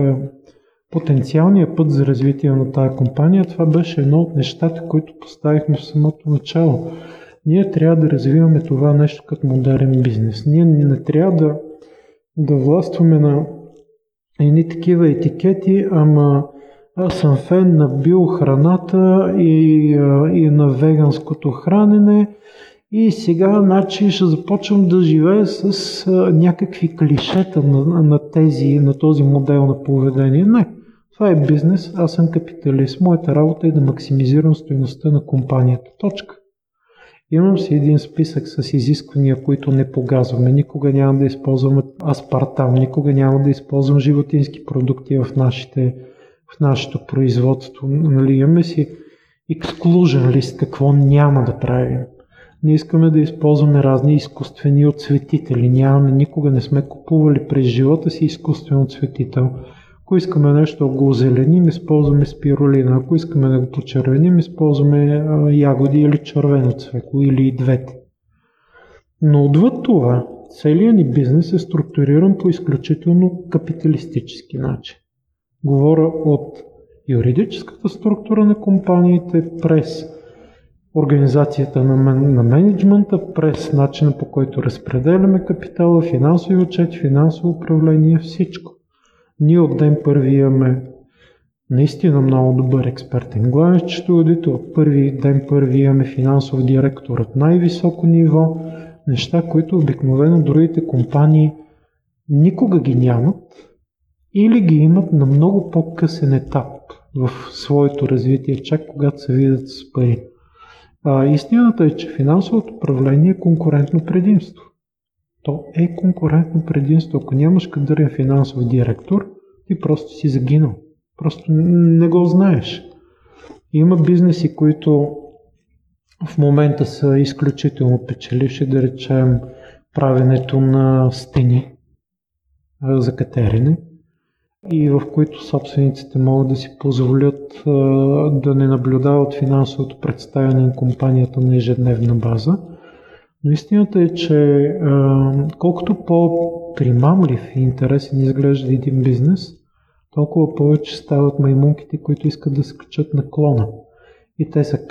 потенциалния път за развитие на тази компания, това беше едно от нещата, които поставихме в самото начало. Ние трябва да развиваме това нещо като модерен бизнес. Ние не трябва да властваме на едни такива етикети, ама аз съм фен на биохраната и на веганското хранене и сега значи ще започвам да живея с някакви клишета на този модел на поведение. Не, това е бизнес, аз съм капиталист, моята работа е да максимизирам стойността на компанията. Точка. Имам си един списък с изисквания, които не погазваме. Никога няма да използваме аспартам, никога няма да използвам животински продукти в нашето производство. Нали, имаме си exclusion лист, какво няма да правим. Не искаме да използваме разни изкуствени отцветители. Никога не сме купували през живота си изкуствен отцветител. Ако искаме нещо да го озеленим, използваме спирулина. Ако искаме да го почервеним, използваме ягоди или червено цвекло, или и двете. Но отвъд това, целият ни бизнес е структуриран по изключително капиталистически начин. Говоря от юридическата структура на компаниите, през организацията на менеджмента, през начина по който разпределяме капитала, финансови отчет, финансово управление, всичко. Ние от ден първи имаме наистина много добър експертен главен счетоводител, от ден първи имаме финансов директор от най-високо ниво, неща, които обикновено другите компании никога ги нямат или ги имат на много по-късен етап в своето развитие, чак когато се видят с пари. Истината е, че финансовото управление е конкурентно предимство. То е конкурентно предимство. Ако нямаш кадърен финансов директор, ти просто си загинал. Просто не го знаеш. Има бизнеси, които в момента са изключително печеливши, да речем правенето на стени за катерене, и в които собствениците могат да си позволят да не наблюдават финансовото представяне на компанията на ежедневна база. Но истината е, че колкото по-примамлив и интересен изглежда един бизнес, толкова повече стават маймунките, които искат да се качат на клона. И те се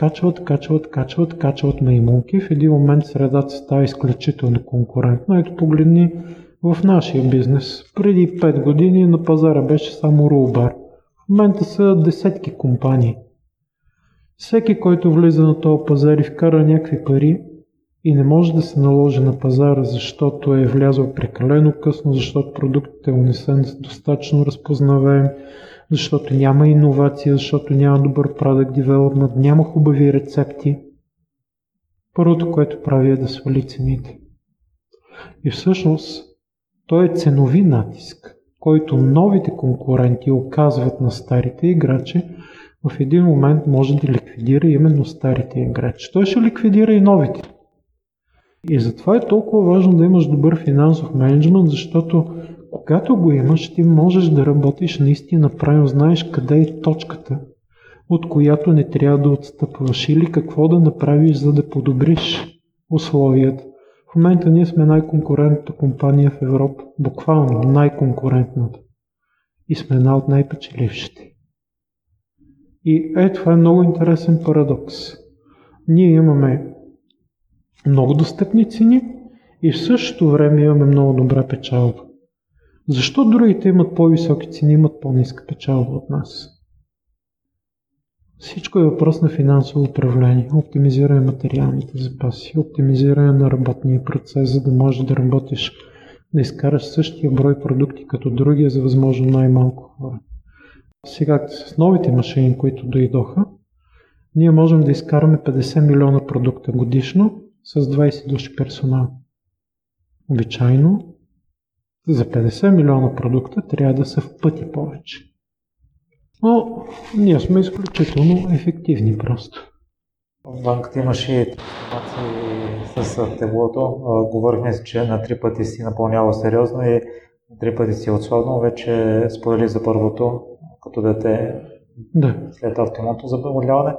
качват маймунки. В един момент средата става изключително конкурентна. Ето погледни в нашия бизнес. Преди 5 години на пазара беше само Рулбар. В момента са десетки компании. Всеки, който влиза на този пазар и вкара някакви пари, и не може да се наложи на пазара, защото е влязъл прекалено късно, защото продуктите не са достатъчно разпознаваеми, защото няма иновация, защото няма добър product development, няма хубави рецепти. Първото, което прави, е да свали цените. И всъщност, той е ценови натиск, който новите конкуренти оказват на старите играчи, в един момент може да ликвидира именно старите играчи. Той ще ликвидира и новите. И затова е толкова важно да имаш добър финансов менеджмент, защото когато го имаш, ти можеш да работиш наистина правилно, знаеш къде е точката, от която не трябва да отстъпваш, или какво да направиш, за да подобриш условията. В момента ние сме най-конкурентната компания в Европа, буквално най-конкурентната, и сме една от най-печелившите. И това е много интересен парадокс. Ние имаме много достъпни цени и в същото време имаме много добра печалба. Защо другите имат по-високи цени, имат по-ниска печалба от нас? Всичко е въпрос на финансово управление, оптимизиране на материалните запаси, оптимизиране на работния процес, за да можеш да работиш, да изкараш същия брой продукти като другия за възможно най-малко хора. Сега с новите машини, които дойдоха, ние можем да изкараме 50 милиона продукта годишно с 20 души персонал. Обичайно за 50 милиона продукта трябва да са в пъти повече. Но ние сме изключително ефективни просто. В банката имаше информации с теглото. Говорихме, че на 3 пъти си напълнява сериозно и 3 пъти си отслабнал. Вече сподели за първото, като дете, да, след автоматното заболяване.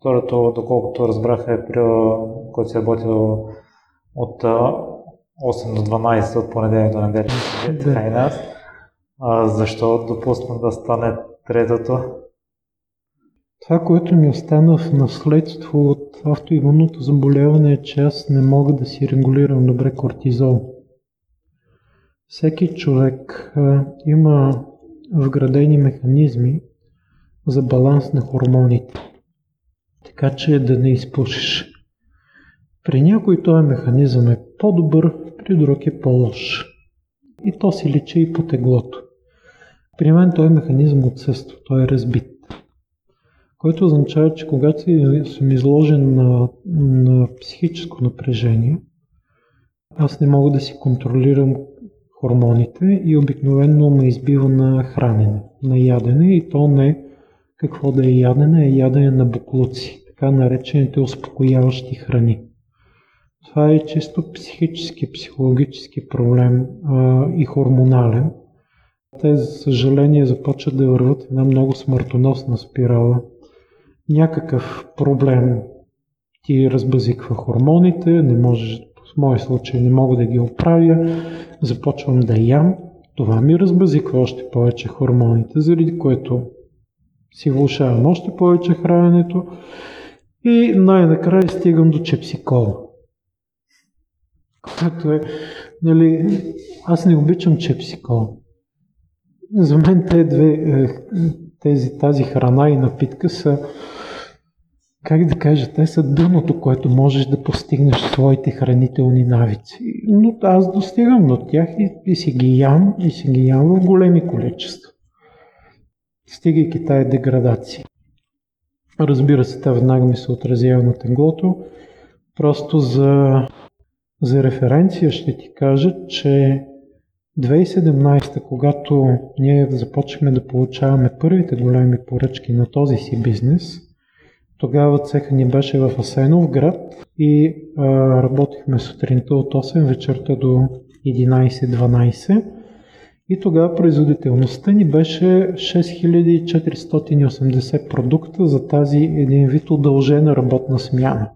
Второто, доколкото разбрах, е период, който се работи от 8 до 12, от понеделник до неделя. Да. Защо допусна да стане третото? Това, което ми остана в наследство от автоимунното заболяване, е, че аз не мога да си регулирам добре кортизол. Всеки човек има вградени механизми за баланс на хормоните, така че да не изпушиш. При някой този механизъм е по-добър, при друг е по-лош. И то си личи и по теглото. При мен този механизъм отсъства, той е разбит. Което означава, че когато съм изложен на психическо напрежение, аз не мога да си контролирам хормоните и обикновено ме избива на хранене, на ядене, и то не какво да е ядене, а ядене на буклуци, така наречените успокояващи храни. Това е чисто психически, психологически проблем и хормонален. Те, за съжаление, започват да върват една много смъртоносна спирала. Някакъв проблем ти разбазиква хормоните, не можеш, в моя случай не мога да ги оправя, започвам да ям, това ми разбазиква още повече хормоните, заради което си влошавам още повече храненето и най-накрая стигам до чепсикола. Което е, нали, аз не обичам чепсикола. За мен тази храна и напитка са, как да кажа, те са дъното, което можеш да постигнеш своите хранителни навици. Но аз достигам до тях и си ги ям, и си ги ям в големи количества, стигайки тая деградация. Разбира се, това веднага ми се отразява на теглото. Просто за референция ще ти кажа, че 2017, когато ние започнахме да получаваме първите големи поръчки на този си бизнес, тогава цеха ни беше в Асеновград и работихме сутринта от 8 вечерта до 11-12 и тогава производителността ни беше 6480 продукта за тази един вид удължена работна смяна.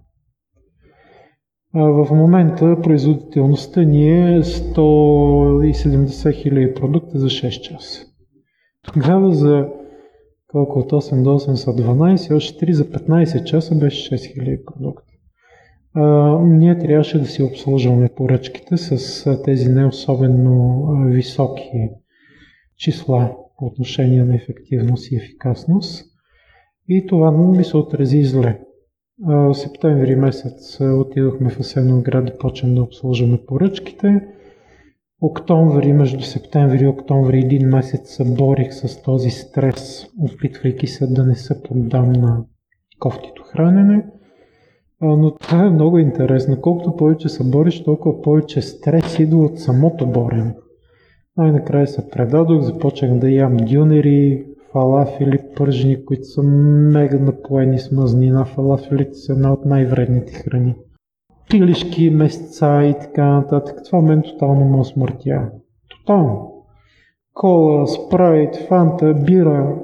В момента производителността ни е 170 хиляди продукта за 6 часа. Тогава за колко от 8 до 8 са 12, още 3 за 15 часа беше 6 хиляди продукта. Ние трябваше да си обслужваме поръчките с тези не особено високи числа по отношение на ефективност и ефикасност. И това ми се отрази зле. В септември месец отидохме в Асеновград и почнем да обслужваме поръчките. Октомври, между септември и октомври, един месец се борих с този стрес, опитвайки се да не се поддам на кофтито хранене. Но това е много интересно. Колкото повече се бориш, толкова повече стрес идва от самото борене. Най-накрая се предадох, започнах да ям дюнери, фалафели, пържени, които са мега напоени с мазнина. Фалафелите са една от най-вредните храни. Пилешки, месца и така нататък. Това мен тотално ме осмъртява. Тотално. Кола, спрайт, фанта, бира.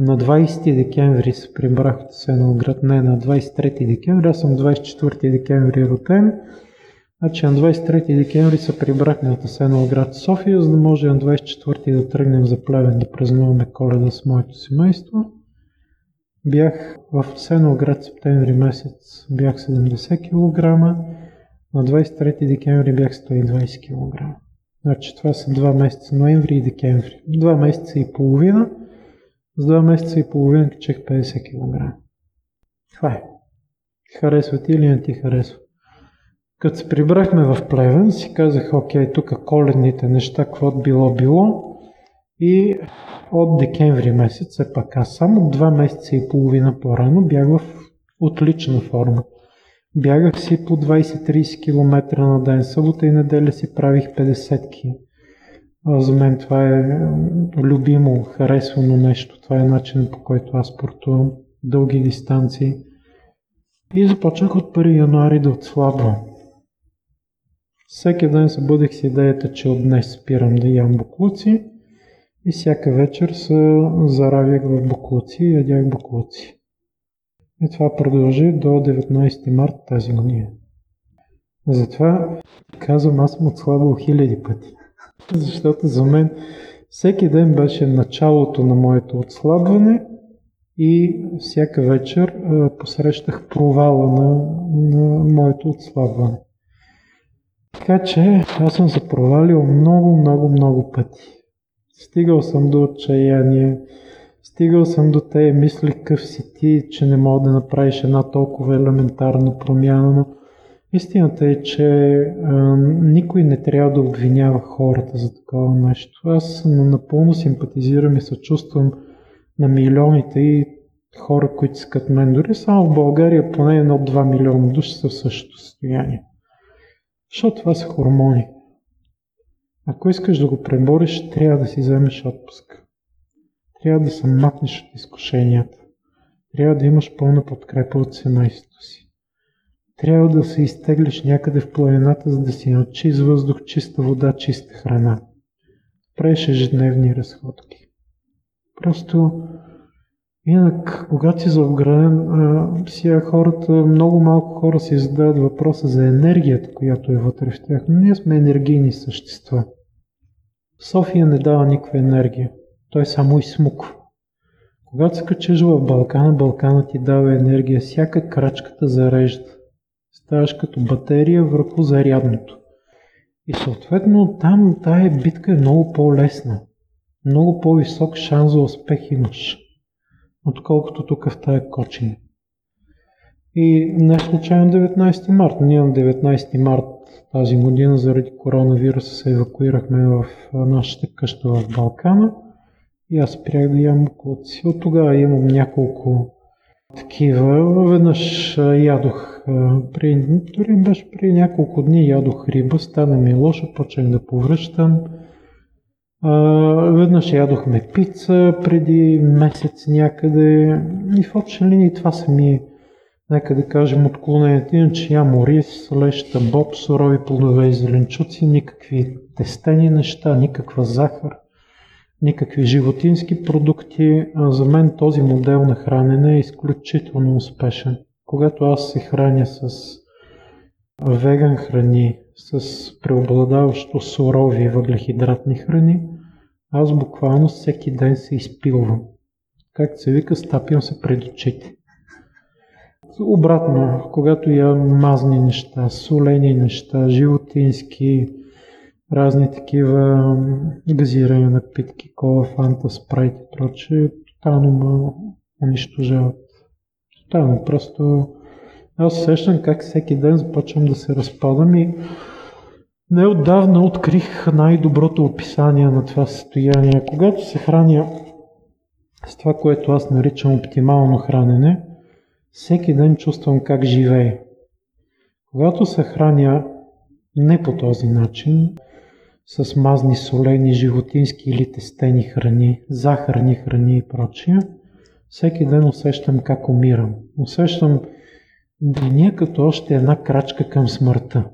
На 20 декември се прибрах от Сеноград. Не, на 23 декември. Аз съм 24 декември ротен. Значи на 23 декември се прибрахме от Асеновград София, за да може на 24 да тръгнем за Плевен да празнуваме Коледа с моето семейство. Бях в Асеновград септември месец, бях 70 кг, на 23 декември бях 120 кг. Значи това са 2 месеца, ноември и декември. 2 месеца и половина, за 2 месеца и половина качех 50 кг. Това е. Харесва ти или не ти харесва? Като се прибрахме в Плевен, си казах, окей, тук коледните неща, каквото било. И от декември месец, все пак аз само 2 месеца и половина по-рано бях в отлична форма. Бягах си по 20-30 км на ден, събота и неделя си правих 50-ки. За мен това е любимо, харесвано нещо. Това е начинът, по който аз спортувам дълги дистанции. И започнах от 1 януари да отслабвам. Всеки ден се будех с идеята, че от днес спирам да ям боклуци и всяка вечер се заравях в боклуци и ядях боклуци. И това продължи до 19 март тази година. Затова казвам, аз съм отслабвал хиляди пъти. Защото за мен всеки ден беше началото на моето отслабване и всяка вечер посрещах провала на моето отслабване. Така че аз съм се провалил много пъти. Стигал съм до отчаяние, стигал съм до тези мисли къв си ти, че не мога да направиш една толкова елементарна промяна, но истината е, че никой не трябва да обвинява хората за такова нещо. Аз напълно симпатизирам и съчувствам на милионите и хора, които са като мен. Дори само в България поне 1-2 милиона души са в същото състояние. Защото това са хормони. Ако искаш да го пребориш, трябва да си вземеш отпуск. Трябва да се махнеш от изкушенията. Трябва да имаш пълна подкрепа от семейството си. Трябва да се изтеглиш някъде в планината, за да си начист въздух, чиста вода, чиста храна. Правиш ежедневни разходки. Просто инак, когато си заобграден, сега хората, много малко хора си задават въпроса за енергията, която е вътре в тях. Но ние сме енергийни същества. София не дава никаква енергия. Той само изсмуква. Когато се качеш в Балкана, Балкана ти дава енергия. Всяка крачката зарежда. Ставаш като батерия върху зарядното. И съответно там тая битка е много по-лесна. Много по-висок шанс за успех имаш, отколкото тук в тая кочина. И не случайно 19 март. Ние на 19 март тази година заради коронавируса се евакуирахме в нашата къща в Балкана и аз спрях да ям боклуци. От тогава имам няколко такива. Веднъж ядох, дори беше преди няколко дни ядох риба, стана ми лошо, почнах да повръщам. Веднъж ядохме пица преди месец някъде и в общи линии това са ми, нека да кажем, отклонението. Иначе ям рис, леща, боб, сурови плодове и зеленчуци, никакви тестени неща, никаква захар, никакви животински продукти. За мен този модел на хранене е изключително успешен. Когато аз се храня с веган храни, с преобладаващо сурови въглехидратни храни, аз буквално всеки ден се изпилвам. Както се вика, стапям се пред очите. Обратно, когато ям мазни неща, солени неща, животински, разни такива газирани напитки, кола, фанта, спрайт и прочее, тотално ме унищожават. Тотално, просто аз усещам как всеки ден започвам да се разпадам и неотдавна открих най-доброто описание на това състояние. Когато се храня с това, което аз наричам оптимално хранене, всеки ден чувствам как живея. Когато се храня не по този начин, с мазни, солени, животински или тестени храни, захарни храни и прочие, всеки ден усещам как умирам. Усещам деня като още една крачка към смъртта.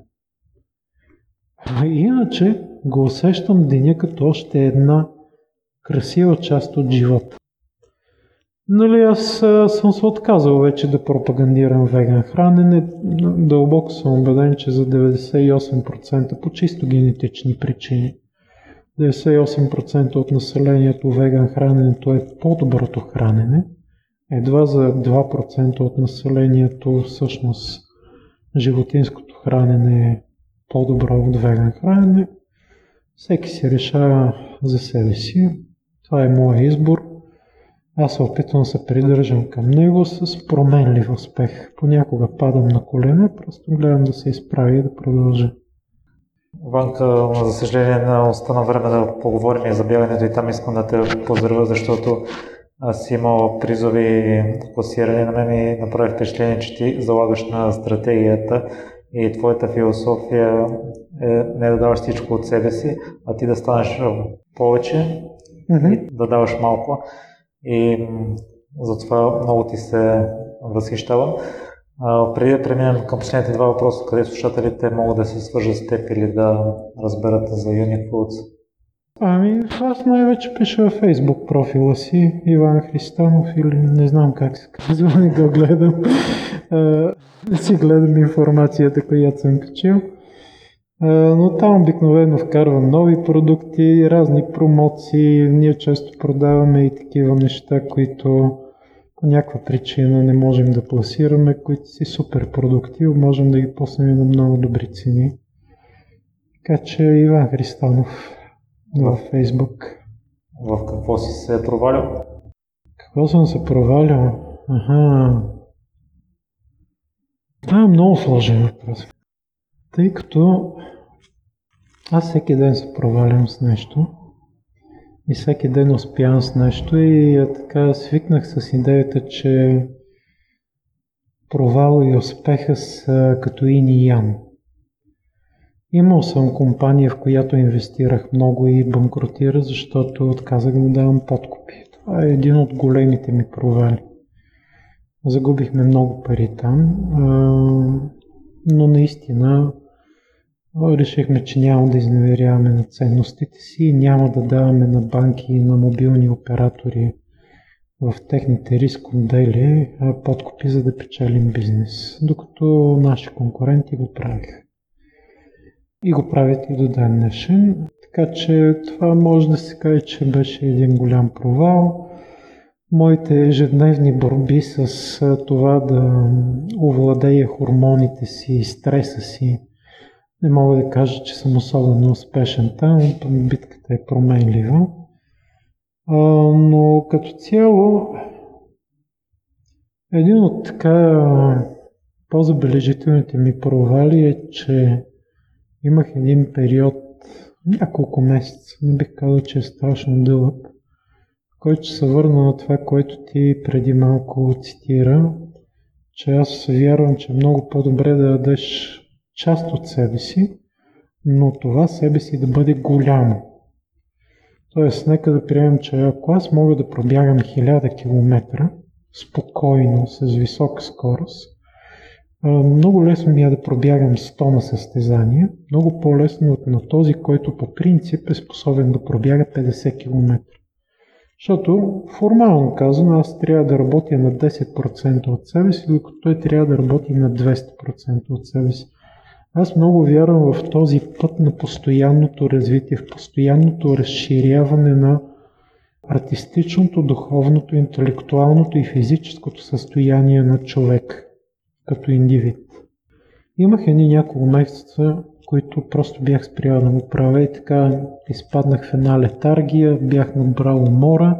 А иначе го усещам деня като още една красива част от живота. Нали, аз съм се отказал вече да пропагандирам веган хранене. Дълбоко съм убеден, че за 98% по чисто генетични причини 98% от населението веган храненето е по-доброто хранене. Едва за 2% от населението всъщност животинското хранене е по-добро от веган хранене. Всеки си решава за себе си. Това е моят избор. Аз се опитвам да се придържам към него с променлив успех. Понякога падам на колене, просто гледам да се изправи и да продължа. Ванка, за съжаление, не остана време да поговорим и за бягането и там искам да те поздравя, защото аз си имал призови класиране на мен и направи впечатление, че ти залагаш на стратегията и твоята философия е не да даваш всичко от себе си, а ти да станеш повече и да даваш малко. И затова много ти се възхищавам. Преди да преминем към последните два въпроса, къде слушателите могат да се свържат с теб или да разберат за Uni-Foods? Ами, аз най-вече пиша във Facebook профила си, Иван Христанов или не знам как се казва, не го гледам. Не си гледам информацията, която съм качил. Но там обикновено вкарвам нови продукти, разни промоции. Ние често продаваме и такива неща, които по някаква причина не можем да пласираме, които си супер продукти, можем да ги пуснем на много добри цени. Така че Иван Христанов във Facebook. В какво си се провалил? Какво съм се провалил? Това е много сложен въпрос. Тъй като аз всеки ден се провалям с нещо и всеки ден успявам с нещо и така свикнах с идеята, че провал и успеха са като ин и ян. Имал съм компания, в която инвестирах много и банкротира, защото отказах да давам подкупи. Това е един от големите ми провали. Загубихме много пари там, но наистина решихме, че няма да изневеряваме на ценностите си и няма да даваме на банки и на мобилни оператори в техните риск-отдели подкупи, за да печелим бизнес, докато наши конкуренти го правиха. И го правят и до ден днешен. Така че това може да се каже, че беше един голям провал. Моите ежедневни борби с това да овладея хормоните си и стреса си, не мога да кажа, че съм особено успешен там, битката е променлива. Но като цяло, един от така по-забележителните ми провали е, че имах един период, няколко месеца, не бих казал, че е страшно дълъг, който се върна на това, което ти преди малко цитира, че аз вярвам, че е много по-добре да дадеш част от себе си, но това себе си да бъде голямо. Тоест, нека да приемем, че ако аз мога да пробягам 1000 км спокойно, с висока скорост, много лесно ми е да пробягам 100 на състезание, много по-лесно от на този, който по принцип е способен да пробяга 50 км. Защото формално казано, аз трябва да работя на 10% от себе си, докато той трябва да работи на 200% от себе си. Аз много вярвам в този път на постоянното развитие, в постоянното разширяване на артистичното, духовното, интелектуалното и физическото състояние на човек като индивид. Имах едни няколко месеца, които просто бях спрял да го правя и така изпаднах в една летаргия, бях набрал умора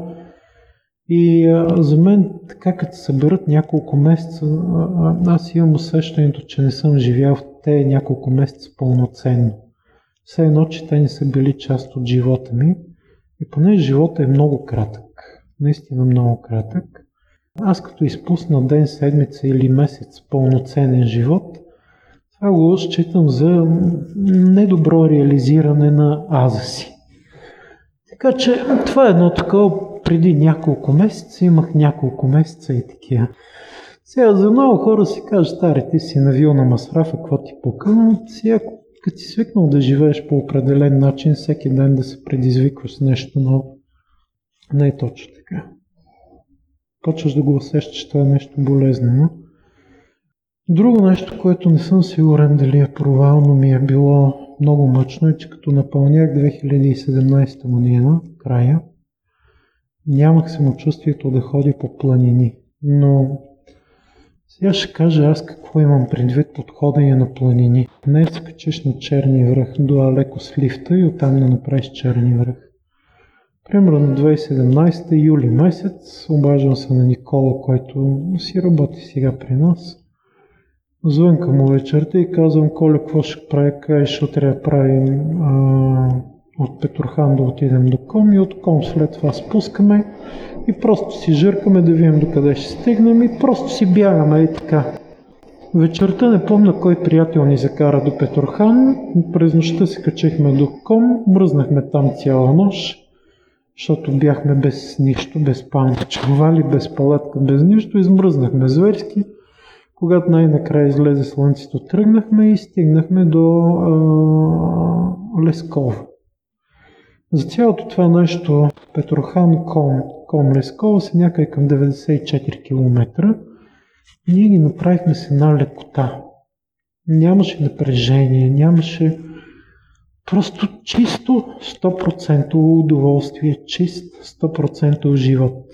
и за мен така като съберат няколко месеца, аз имам усещането, че не съм живял в те няколко месеца пълноценно. Все едно, че те не са били част от живота ми и понеже живота е много кратък, наистина много кратък, аз като изпусна ден, седмица или месец пълноценен живот, това го считам за недобро реализиране на аза си. Така че това е едно такова, преди няколко месеца, имах няколко месеца и такива. Сега за много хора си кажа, старе, ти си навил на масрафа, какво ти пука, но сега като си свикнал да живееш по определен начин, всеки ден да се предизвикваш с нещо ново, не е точно така. почваш да го усещаш, че това е нещо болезнено. Друго нещо, което не съм сигурен дали е провално, ми е било много мъчно, е, че като напълнях 2017 година, края, нямах самочувствието да ходи по планини. Но сега ще кажа аз какво имам предвид под ходене на планини. Не се качиш на Черни връх, до леко с лифта и оттам не направиш Черни връх. Примерно 2017 юли месец, обаждам се на Никола, който си работи сега при нас. Звънка му вечерта и казвам: Коля, какво ще правя? Ще трябва да правим от Петрохан да отидем до Ком и от Ком след това спускаме и просто си жъркаме да видим докъде ще стигнем и просто си бягаме и така. Вечерта не помня кой приятел ни закара до Петрохан, през нощта се качихме до Ком, мръзнахме там цяла нощ, защото бяхме без нищо, без пални чували, без палатка, без нищо, измръзнахме зверски. Когато най-накрая излезе слънцето, тръгнахме и стигнахме до Лесково. За цялото това нещо Петрохан, Ком, Лесково са някъде към 94 км. Ние ги направихме с една лекота. Нямаше напрежение, нямаше просто чисто 100% удоволствие, чист 100% живот.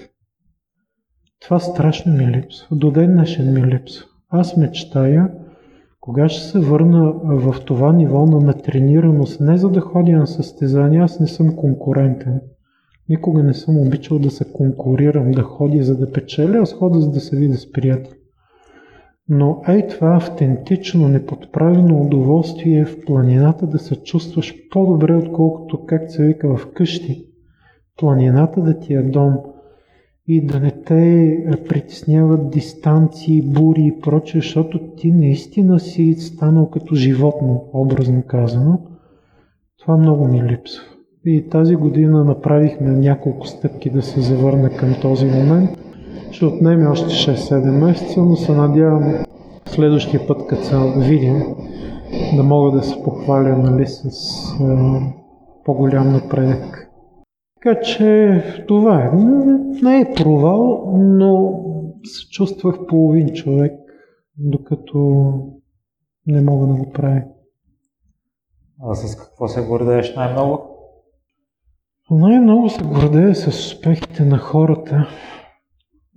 Това страшно ми липсва. До ден днешен ми липсва. Аз мечтая, кога ще се върна в това ниво на натренираност, не за да ходя на състезания, аз не съм конкурентен. Никога не съм обичал да се конкурирам, да ходя за да печеля, аз ходя за да се видя с приятел. Но ей това автентично, неподправено удоволствие в планината да се чувстваш по-добре, отколкото, как се вика, в къщи. Планината да ти е дом. И да не те притесняват дистанции, бури и прочее, защото ти наистина си станал като животно, образно казано. Това много ми липсва. И тази година направихме няколко стъпки да се завърна към този момент. Ще отнеме още 6-7 месеца, но се надявам следващия път, като се видим, да мога да се похваля, нали, с по-голям напредък. Така че това е. Не е провал, но се чувствах половин човек, докато не мога да го правя. А с какво се гордееш най-много? Най-много се гордея с успехите на хората,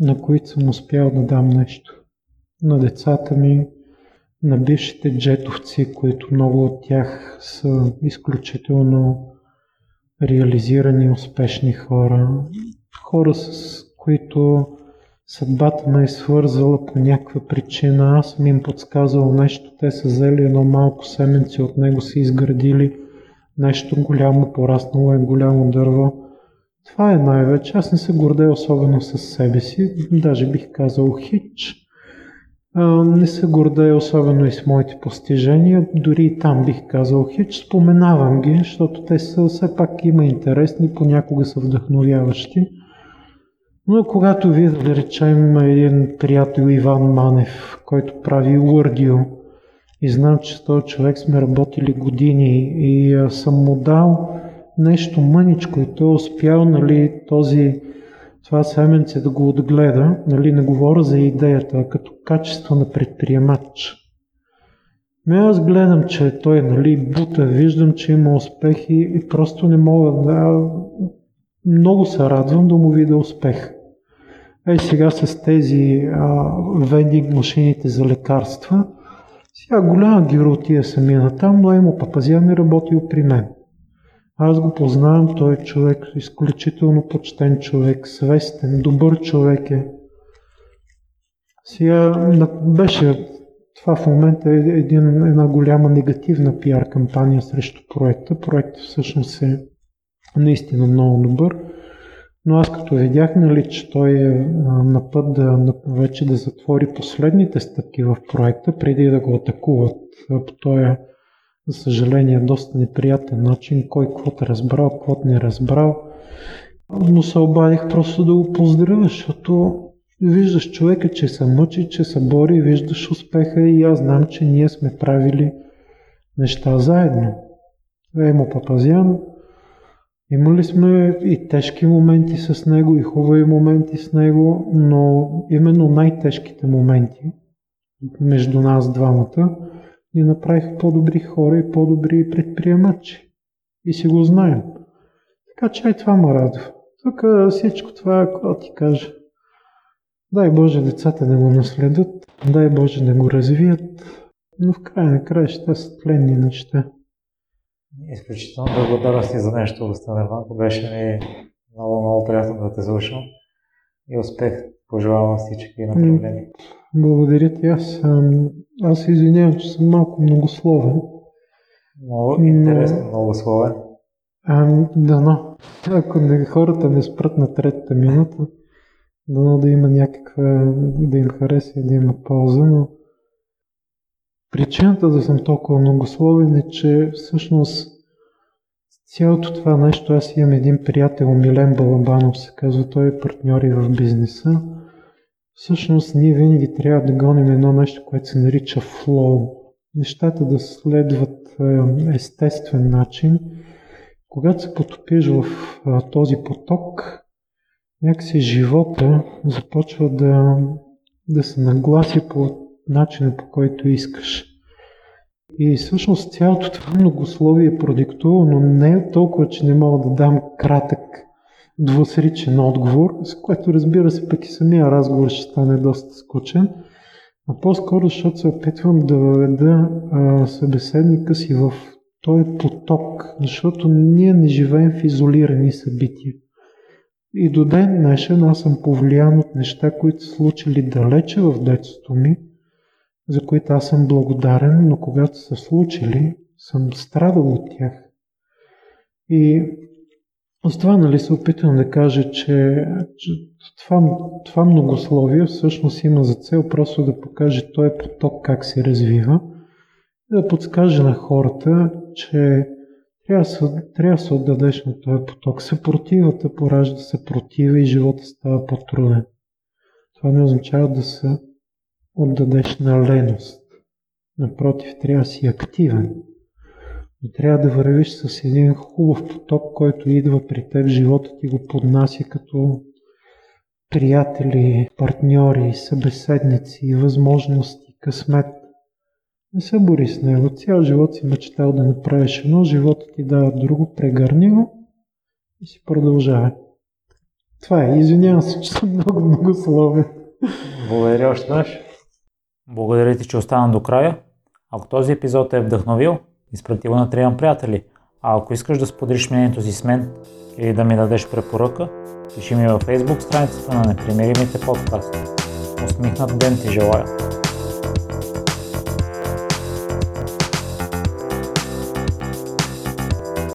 на които съм успял да дам нещо. На децата ми, на бившите джетовци, които много от тях са изключително реализирани, успешни хора. Хора, с които съдбата ме е свързала по някаква причина. Аз съм им подсказал нещо, те са взели едно малко семенце, от него са изградили нещо голямо, пораснало е голямо дърво. Това е най-вече. Аз не се гордея особено с себе си, даже бих казал хич. Не се гордея особено и с моите постижения, дори и там бих казал хич. Споменавам ги, защото те са, все пак има интересни, понякога са вдъхновяващи. Но когато видя, да речем, един приятел Иван Манев, който прави Wordio, и знам, че с този човек сме работили години и съм му дал нещо мъничко и той успял, нали, това семенце да го отгледа, нали, не говоря за идеята, а като качество на предприемач. Аз гледам, че той, нали, бута, виждам, че има успехи и просто не мога да... Много се радвам да му видя успех. Ей сега с тези вендинг машините за лекарства, сега голяма гиротия самина там, но Иван Папазян е работил при мен. Аз го познавам, той е човек, изключително почтен човек, свестен, добър човек е. Сега беше това в момента една голяма негативна пиар кампания срещу проекта. Проектът всъщност е наистина много добър, но аз като видях, нали, че той е на път вече да затвори последните стъпки в проекта, преди да го атакуват по този, за съжаление, доста неприятен начин, кой каквото разбрал, каквото не разбрал. Но се обадих просто да го поздравя, защото виждаш човека, че се мъчи, че се бори, виждаш успеха и аз знам, че ние сме правили неща заедно. Емо Папазян Имали сме и тежки моменти с него, и хубави моменти с него, но именно най-тежките моменти между нас двамата ни направиха по-добри хора и по-добри предприемачи. И си го знаем. Така че и това ме радва. Тук всичко това, какво ти кажа. Дай Боже децата да го наследят, дай Боже да го развият, но в края на краища са тленни неща. Изключително благодарности за нещо, господин Ванко. Беше ми много приятно да те слушам и успех пожелавам всички направления. Благодаря ти. Аз извинявам, че съм малко многословен. Много интересно, многословен. Дано. Ако хората не спрат на третата минута, дано да има някаква, да им хареса и да има полза, но причината да съм толкова многословен е, че всъщност цялото това нещо, аз имам един приятел, Милен Балабанов се казва, той е партньор и в бизнеса. Всъщност ние винаги трябва да гоним едно нещо, което се нарича flow. Нещата да следват естествен начин. Когато се потопиш в този поток, някакси живота започва да се нагласи по начина, по който искаш. И всъщност цялото това многословие е продиктувано не толкова, че не мога да дам кратък двусричен отговор, с което разбира се пък и самия разговор ще стане доста скучен, а по-скоро, защото се опитвам да въведа събеседника си в този поток, защото ние не живеем в изолирани събития. И до ден днешен аз съм повлиян от неща, които са случили далече в детството ми, за които аз съм благодарен, но когато са случили, съм страдал от тях. И с това, нали, се опитвам да кажа, че това многословие всъщност има за цел просто да покаже този поток как се развива, да подскаже на хората, че трябва да се отдадеш на този поток. Съпротивата поражда съпротива и живота става по-труден. Това не означава да се отдадеш на леност. Напротив, трябва да си активен. Но трябва да вървиш с един хубав поток, който идва при теб, живота ти го поднася като приятели, партньори, събеседници, възможности, късмет. Не се бори с него. Цял живот си мечтал да направиш едно, живота ти дава друго, прегърни го и си продължава. Това е. Извинявам се, че съм много словен. Благодаря още наш. Благодаря ти, че остана до края. Ако този епизод е вдъхновил, изпрати го на трима приятели. А ако искаш да споделиш мнението си с мен или да ми дадеш препоръка, пиши ми във Facebook страницата на Непримиримите подкаст. Усмихнат ден ти желая!